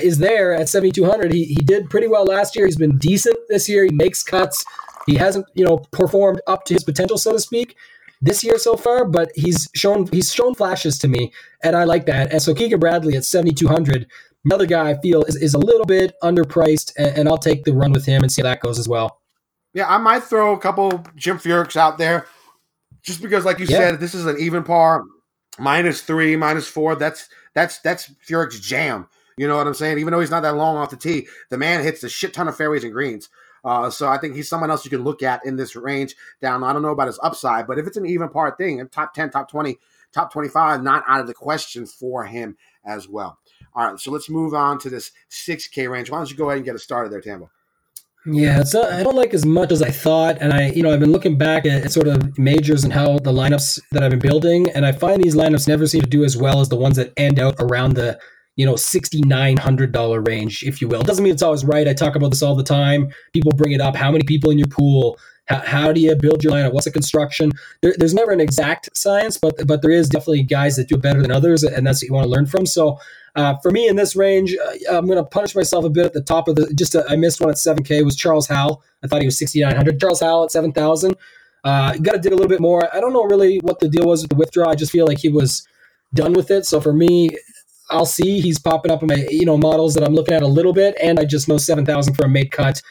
is there at $7,200. He did pretty well last year. He's been decent this year. He makes cuts. He hasn't, performed up to his potential, so to speak, this year so far, but he's shown flashes to me, and I like that. And so Keegan Bradley at $7,200, another guy I feel is a little bit underpriced, and I'll take the run with him and see how that goes as well. Yeah, I might throw a couple Jim Furyks out there just because, like you said, this is an even par, -3, -4. That's Furyk's jam. You know what I'm saying? Even though he's not that long off the tee, the man hits a shit ton of fairways and greens. So I think he's someone else you can look at in this range down. I don't know about his upside, but if it's an even par thing, top 10, top 20, top 25, not out of the question for him as well. All right, so let's move on to this 6K range. Why don't you go ahead and get us started there, Tambo? Yeah, it's I don't like as much as I thought, and I've been looking back at sort of majors and how the lineups that I've been building, and I find these lineups never seem to do as well as the ones that end out around the $6,900 range, if you will. It doesn't mean it's always right. I talk about this all the time. People bring it up. How many people in your pool? How do you build your lineup? What's the construction? There's never an exact science, but there is definitely guys that do it better than others, and that's what you want to learn from. So. For me in this range, I'm going to punish myself a bit at the top of the. I missed one at 7K was Charles Howell. I thought he was 6,900. Charles Howell at 7,000. Got to dig a little bit more. I don't know really what the deal was with the withdrawal. I just feel like he was done with it. So for me, I'll see he's popping up in my models that I'm looking at a little bit, and I just know 7,000 for a made cut,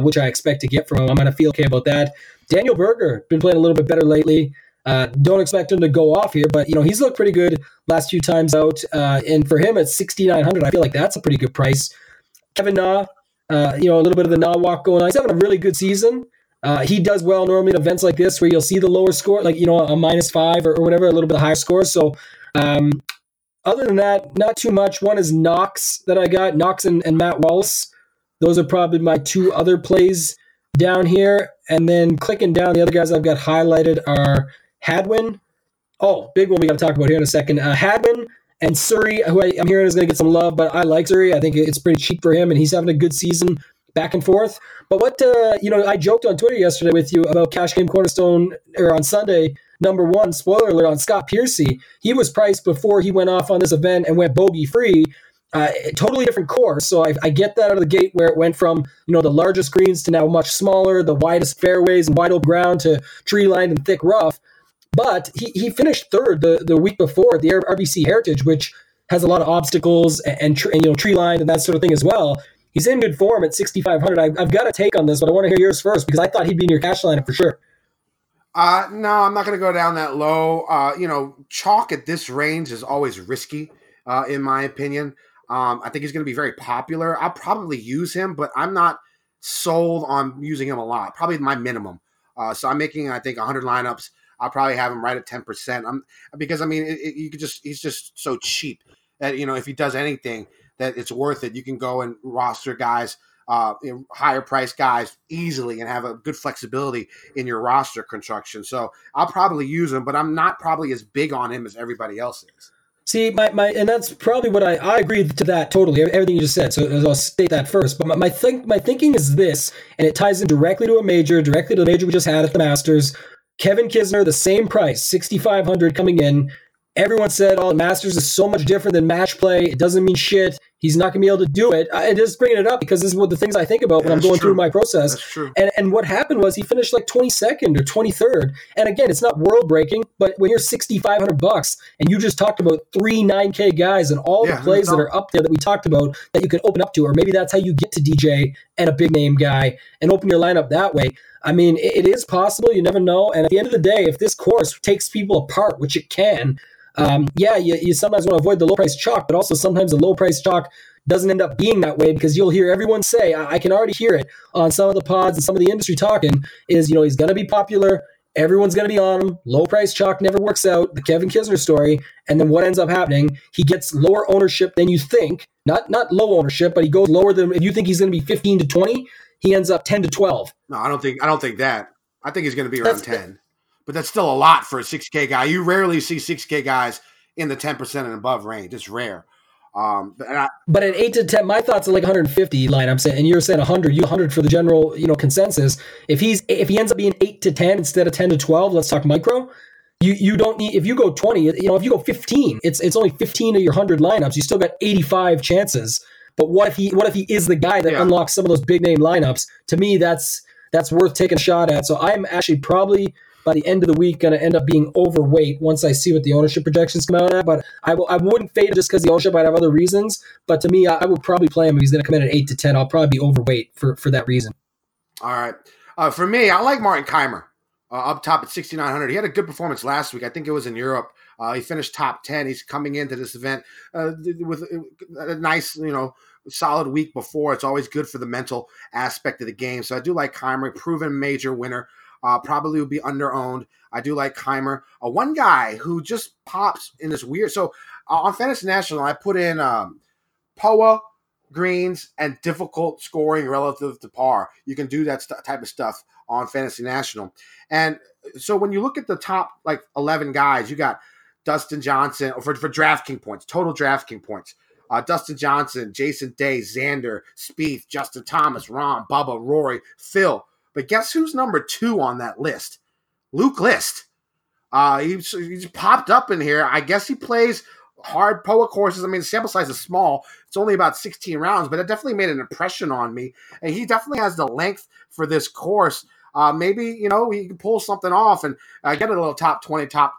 which I expect to get from him. I'm going to feel okay about that. Daniel Berger been playing a little bit better lately. Don't expect him to go off here, but he's looked pretty good last few times out. And for him at 6,900, I feel like that's a pretty good price. Kevin Na, a little bit of the Na walk going on. He's having a really good season. He does well normally in events like this where you'll see the lower score, like a -5 or whatever, a little bit higher score. So other than that, not too much. One is Knox that I got, Knox and Matt Wallace. Those are probably my two other plays down here. And then clicking down, the other guys I've got highlighted are Hadwin, big one we got to talk about here in a second. Hadwin and Surrey, who I'm hearing is going to get some love, but I like Surrey. I think it's pretty cheap for him, and he's having a good season back and forth. But I joked on Twitter yesterday with you about Cash Game Cornerstone, or on Sunday, number one, spoiler alert, on Scott Piercy. He was priced before he went off on this event and went bogey-free. Totally different course, so I get that out of the gate where it went from the largest greens to now much smaller, the widest fairways and wide open ground to tree-lined and thick rough. But he finished third the week before at the RBC Heritage, which has a lot of obstacles and tree lined and that sort of thing as well. He's in good form at 6,500. I've got a take on this, but I want to hear yours first because I thought he'd be in your cash lineup for sure. No, I'm not going to go down that low. Chalk at this range is always risky, in my opinion. I think he's going to be very popular. I'll probably use him, but I'm not sold on using him a lot. Probably my minimum. So I'm making, I think, 100 lineups. I'll probably have him right at 10%. You could just—he's just so cheap that if he does anything, that it's worth it. You can go and roster guys, higher price guys, easily, and have a good flexibility in your roster construction. So I'll probably use him, but I'm not probably as big on him as everybody else is. See, and that's probably what I agree to that totally. Everything you just said. So I'll state that first. But my thinking is this, and it ties in directly to the major we just had at the Masters. Kevin Kisner, the same price, 6,500 coming in. Everyone said, the Masters is so much different than match play. It doesn't mean shit. He's not going to be able to do it. I'm just bringing it up because this is what the things I think about when I'm going through my process. That's true. And what happened was he finished like 22nd or 23rd. And again, it's not world-breaking, but when you're $6,500 and you just talked about 3 9K guys and all the plays that are up there that we talked about that you can open up to, or maybe that's how you get to DJ and a big-name guy and open your lineup that way. I mean, it is possible. You never know. And at the end of the day, if this course takes people apart, which it can, you sometimes want to avoid the low-price chalk, but also sometimes the low-price chalk doesn't end up being that way because you'll hear everyone say, I can already hear it on some of the pods and some of the industry talking, is, he's going to be popular. Everyone's going to be on him. Low-price chalk never works out. The Kevin Kisner story. And then what ends up happening, he gets lower ownership than you think. Not low ownership, but he goes lower than if you think he's going to be 15 to 20. He ends up 10 to 12. No, I don't think that. I think he's going to be around 10. But that's still a lot for a 6K guy. You rarely see 6K guys in the 10% and above range. It's rare. But at 8 to 10, my thoughts are like 150 line. I'm saying, and you're saying 100. You 100 for the general, consensus. If he ends up being 8 to 10 instead of 10 to 12, let's talk micro. You don't need, if you go 20, if you go 15, it's only 15 of your 100 lineups. You still got 85 chances. But what if he is the guy that unlocks some of those big name lineups? To me, that's worth taking a shot at. So I'm actually probably by the end of the week going to end up being overweight once I see what the ownership projections come out at. But I wouldn't fade it just because the ownership might have other reasons. But to me, I would probably play him if he's going to come in at 8 to 10. I'll probably be overweight for that reason. All right, for me, I like Martin Keimer up top at 6,900. He had a good performance last week. I think it was in Europe. He finished top 10. He's coming into this event with a nice, solid week before. It's always good for the mental aspect of the game. So I do like Keimer, proven major winner. Probably will be underowned. I do like Keimer. One guy who just pops in this weird. So on Fantasy National, I put in POA, greens, and difficult scoring relative to par. You can do that type of stuff on Fantasy National. And so when you look at the top like 11 guys, you got Dustin Johnson for DraftKings points, total DraftKings points. Dustin Johnson, Jason Day, Xander, Spieth, Justin Thomas, Rahm, Bubba, Rory, Phil. But guess who's number 2 on that list? Luke List. He's popped up in here. I guess he plays hard POA courses. I mean, the sample size is small. It's only about 16 rounds, but it definitely made an impression on me. And he definitely has the length for this course. Maybe, he can pull something off and get a little top 20, top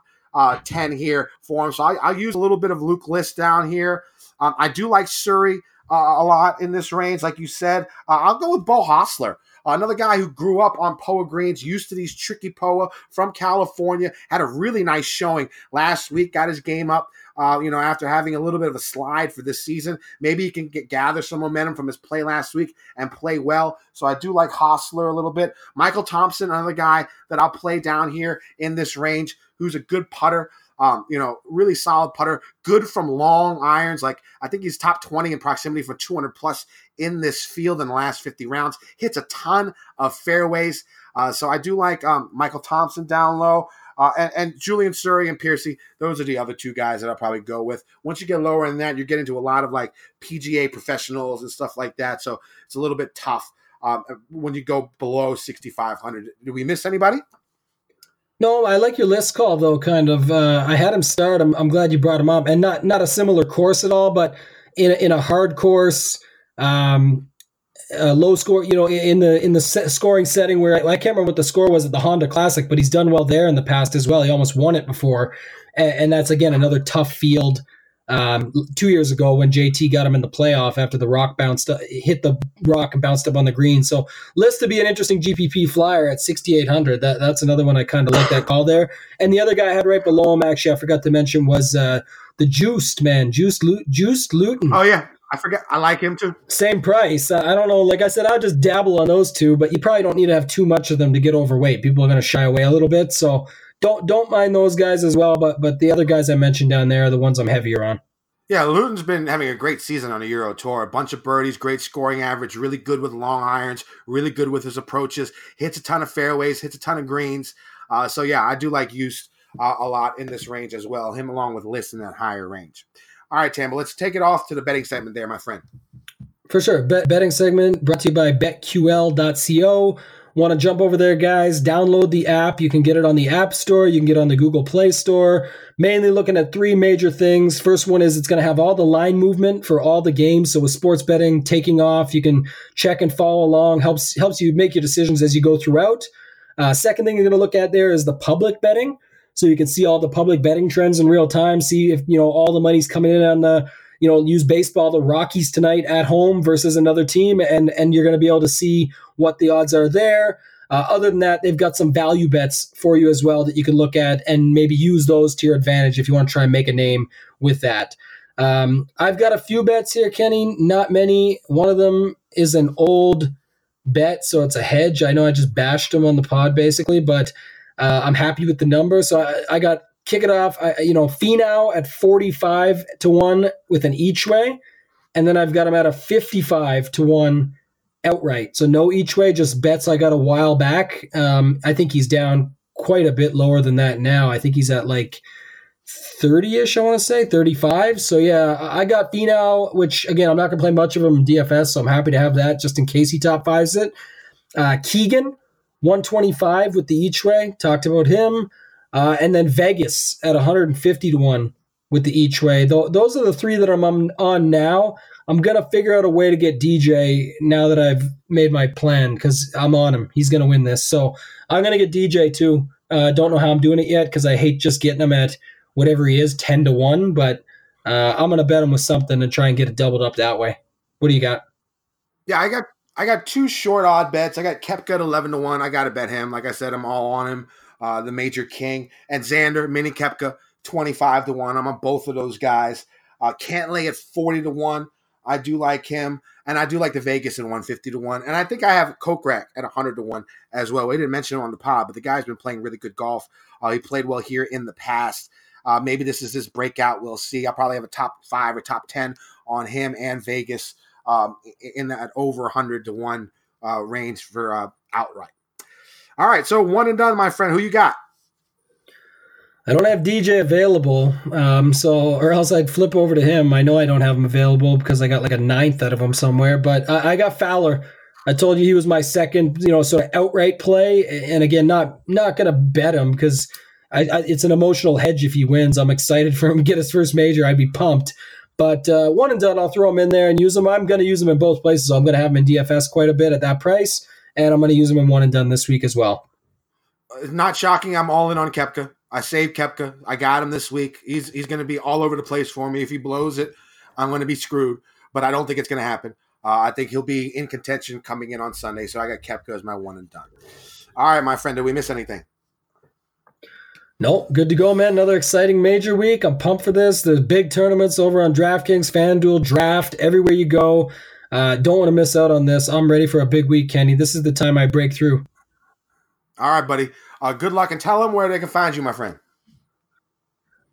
10 here for him. So I'll use a little bit of Luke List down here. I do like Surrey a lot in this range, like you said. I'll go with Bo Hostler, another guy who grew up on POA greens, used to these tricky POA from California, had a really nice showing last week, got his game up, after having a little bit of a slide for this season. Maybe he can gather some momentum from his play last week and play well. So I do like Hostler a little bit. Michael Thompson, another guy that I'll play down here in this range, who's a good putter, really solid putter, good from long irons. Like I think he's top 20 in proximity for 200 plus in this field in the last 50 rounds. Hits a ton of fairways. So I do like Michael Thompson down low. And Julian Surrey and Piercy, those are the other two guys that I'll probably go with. Once you get lower than that, you get into a lot of like PGA professionals and stuff like that. So it's a little bit tough when you go below 6,500. Did we miss anybody? No, I like your list call, though, kind of. I had him start. I'm glad you brought him up. And not a similar course at all, but in a hard course, low score, in the scoring setting where I can't remember what the score was at the Honda Classic, but he's done well there in the past as well. He almost won it before. And that's, again, another tough field. 2 years ago when JT got him in the playoff after the rock bounced up, hit the rock and bounced up on the green. So list to be an interesting GPP flyer at 6,800. That's another one I kind of like that call there. And the other guy I had right below him, actually, I forgot to mention, was the Juiced man, Juiced Luton. Oh yeah, I forget. I like him too. Same price. I don't know. Like I said, I'll just dabble on those two, but you probably don't need to have too much of them to get overweight. People are going to shy away a little bit, so. Don't mind those guys as well, but the other guys I mentioned down there are the ones I'm heavier on. Yeah, Luton's been having a great season on the Euro Tour. A bunch of birdies, great scoring average, really good with long irons, really good with his approaches, hits a ton of fairways, hits a ton of greens. So, yeah, I do like Uste a lot in this range as well, him along with List in that higher range. All right, Tambo, let's take it off to the betting segment there, my friend. For sure. Betting segment brought to you by betql.co. Want to jump over there, guys? Download the app. You can get it on the App Store. You can get it on the Google Play Store. Mainly looking at three major things. First one is it's going to have all the line movement for all the games. So with sports betting taking off, you can check and follow along. Helps you make your decisions as you go throughout. Second thing you're going to look at there is the public betting. So you can see all the public betting trends in real time. See if, you know, all the money's coming in on the, you know, use baseball, the Rockies tonight at home versus another team, and you're going to be able to see what the odds are there. Other than that, they've got some value bets for you as well that you can look at and maybe use those to your advantage if you want to try and make a name with that. I've got a few bets here, Kenny, not many. One of them is an old bet, so it's a hedge. I know I just bashed him on the pod basically, but I'm happy with the number. So I got... Kick it off, Finau at 45-1 with an each way, and then I've got him at a 55-1 outright. So no each way, just bets I got a while back. I think he's down quite a bit lower than that now. I think he's at like 30-ish, I want to say, 35. So yeah, I got Finau, which again, I'm not going to play much of him in DFS, so I'm happy to have that just in case he top fives it. Keegan, 125 with the each way, talked about him. And then Vegas at 150-1 with the each way. Those are the three that I'm on now. I'm going to figure out a way to get DJ now that I've made my plan because I'm on him. He's going to win this. So I'm going to get DJ too. Don't know how I'm doing it yet because I hate just getting him at whatever he is, 10-1. But I'm going to bet him with something and try and get it doubled up that way. What do you got? Yeah, I got two short odd bets. I got Koepka at 11-1. I got to bet him. Like I said, I'm all on him. The Major King, and Xander, Mini Koepka, 25-1. I'm on both of those guys. Cantlay at 40-1. I do like him, and I do like the Vegas at 150-1. And I think I have Kokrak at 100-1 as well. We didn't mention him on the pod, but the guy's been playing really good golf. He played well here in the past. Maybe this is his breakout. We'll see. I probably have a top 5 or top 10 on him and Vegas in that over 100-1 range for outright. All right, so one and done, my friend. Who you got? I don't have DJ available, or else I'd flip over to him. I know I don't have him available because I got like a ninth out of him somewhere, but I got Fowler. I told you he was my second, sort of outright play, and again, not going to bet him because it's an emotional hedge if he wins. I'm excited for him to get his first major. I'd be pumped. But one and done, I'll throw him in there and use him. I'm going to use him in both places. So I'm going to have him in DFS quite a bit at that price. And I'm going to use them in one and done this week as well. Not shocking. I'm all in on Koepka. I saved Koepka. I got him this week. He's going to be all over the place for me. If he blows it, I'm going to be screwed. But I don't think it's going to happen. I think he'll be in contention coming in on Sunday. So I got Koepka as my one and done. All right, my friend. Did we miss anything? No, good to go, man. Another exciting major week. I'm pumped for this. There's big tournaments over on DraftKings, FanDuel, Draft, everywhere you go. Don't want to miss out on this. I'm ready for a big week, Kenny. This is the time I break through. All right, buddy. Good luck, and tell them where they can find you, my friend.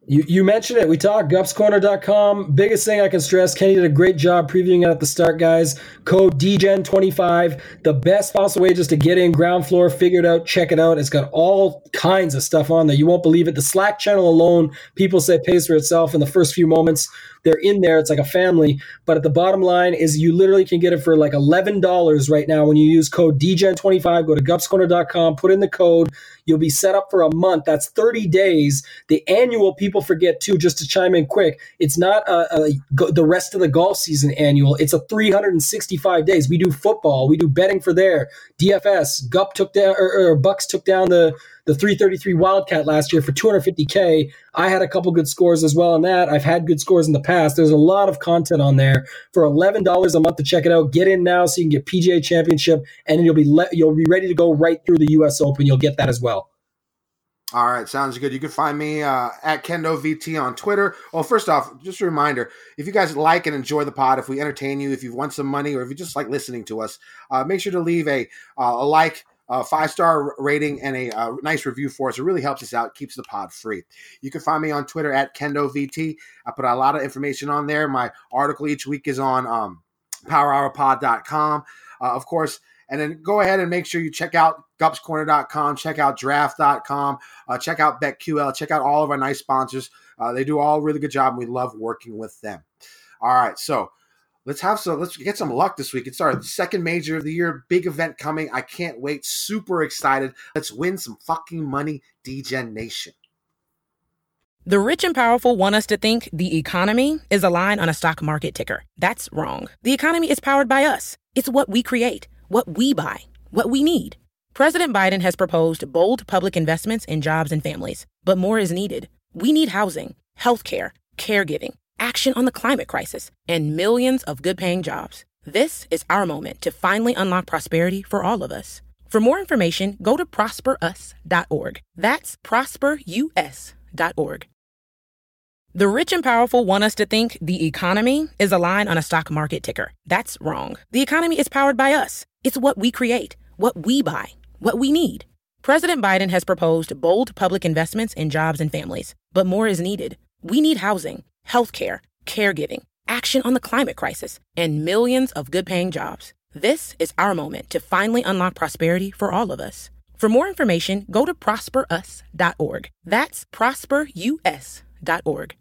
You mentioned it. We talked GupsCorner.com. Biggest thing I can stress, Kenny did a great job previewing it at the start, guys. Code DGEN25, the best possible way just to get in, ground floor, figure it out, check it out. It's got all kinds of stuff on there. You won't believe it. The Slack channel alone, people say pays for itself in the first few moments. They're in there. It's like a family. But at the bottom line is you literally can get it for like $11 right now when you use code DGEN25. Go to GupsCorner.com, put in the code. You'll be set up for a month. That's 30 days. The annual, people forget too, just to chime in quick, it's not the rest of the golf season annual. It's a 365 days. We do football. We do betting for there. DFS. Bucks took down the the 333 Wildcat last year for $250K. I had a couple good scores as well on that. I've had good scores in the past. There's a lot of content on there for $11 a month to check it out. Get in now so you can get PGA Championship, and you'll be ready to go right through the U.S. Open. You'll get that as well. All right, sounds good. You can find me at KendoVT on Twitter. Well, first off, just a reminder, if you guys like and enjoy the pod, if we entertain you, if you want some money, or if you just like listening to us, make sure to leave a like, a 5-star rating, and a nice review for us. It really helps us out, keeps the pod free. You can find me on Twitter at KendoVT. I put a lot of information on there. My article each week is on PowerHourPod.com. Of course, and then go ahead and make sure you check out GupsCorner.com, check out Draft.com, check out BetQL, check out all of our nice sponsors. They do all a really good job, and we love working with them. All right, so let's get some luck this week. It's our second major of the year, big event coming. I can't wait. Super excited. Let's win some fucking money, D-Gen Nation. The rich and powerful want us to think the economy is a line on a stock market ticker. That's wrong. The economy is powered by us. It's what we create, what we buy, what we need. President Biden has proposed bold public investments in jobs and families, but more is needed. We need housing, healthcare, caregiving, action on the climate crisis, and millions of good-paying jobs. This is our moment to finally unlock prosperity for all of us. For more information, go to prosperus.org. That's prosperus.org. The rich and powerful want us to think the economy is a line on a stock market ticker. That's wrong. The economy is powered by us. It's what we create, what we buy, what we need. President Biden has proposed bold public investments in jobs and families, but more is needed. We need housing, healthcare, caregiving, action on the climate crisis, and millions of good-paying jobs. This is our moment to finally unlock prosperity for all of us. For more information, go to prosperus.org. That's prosperus.org.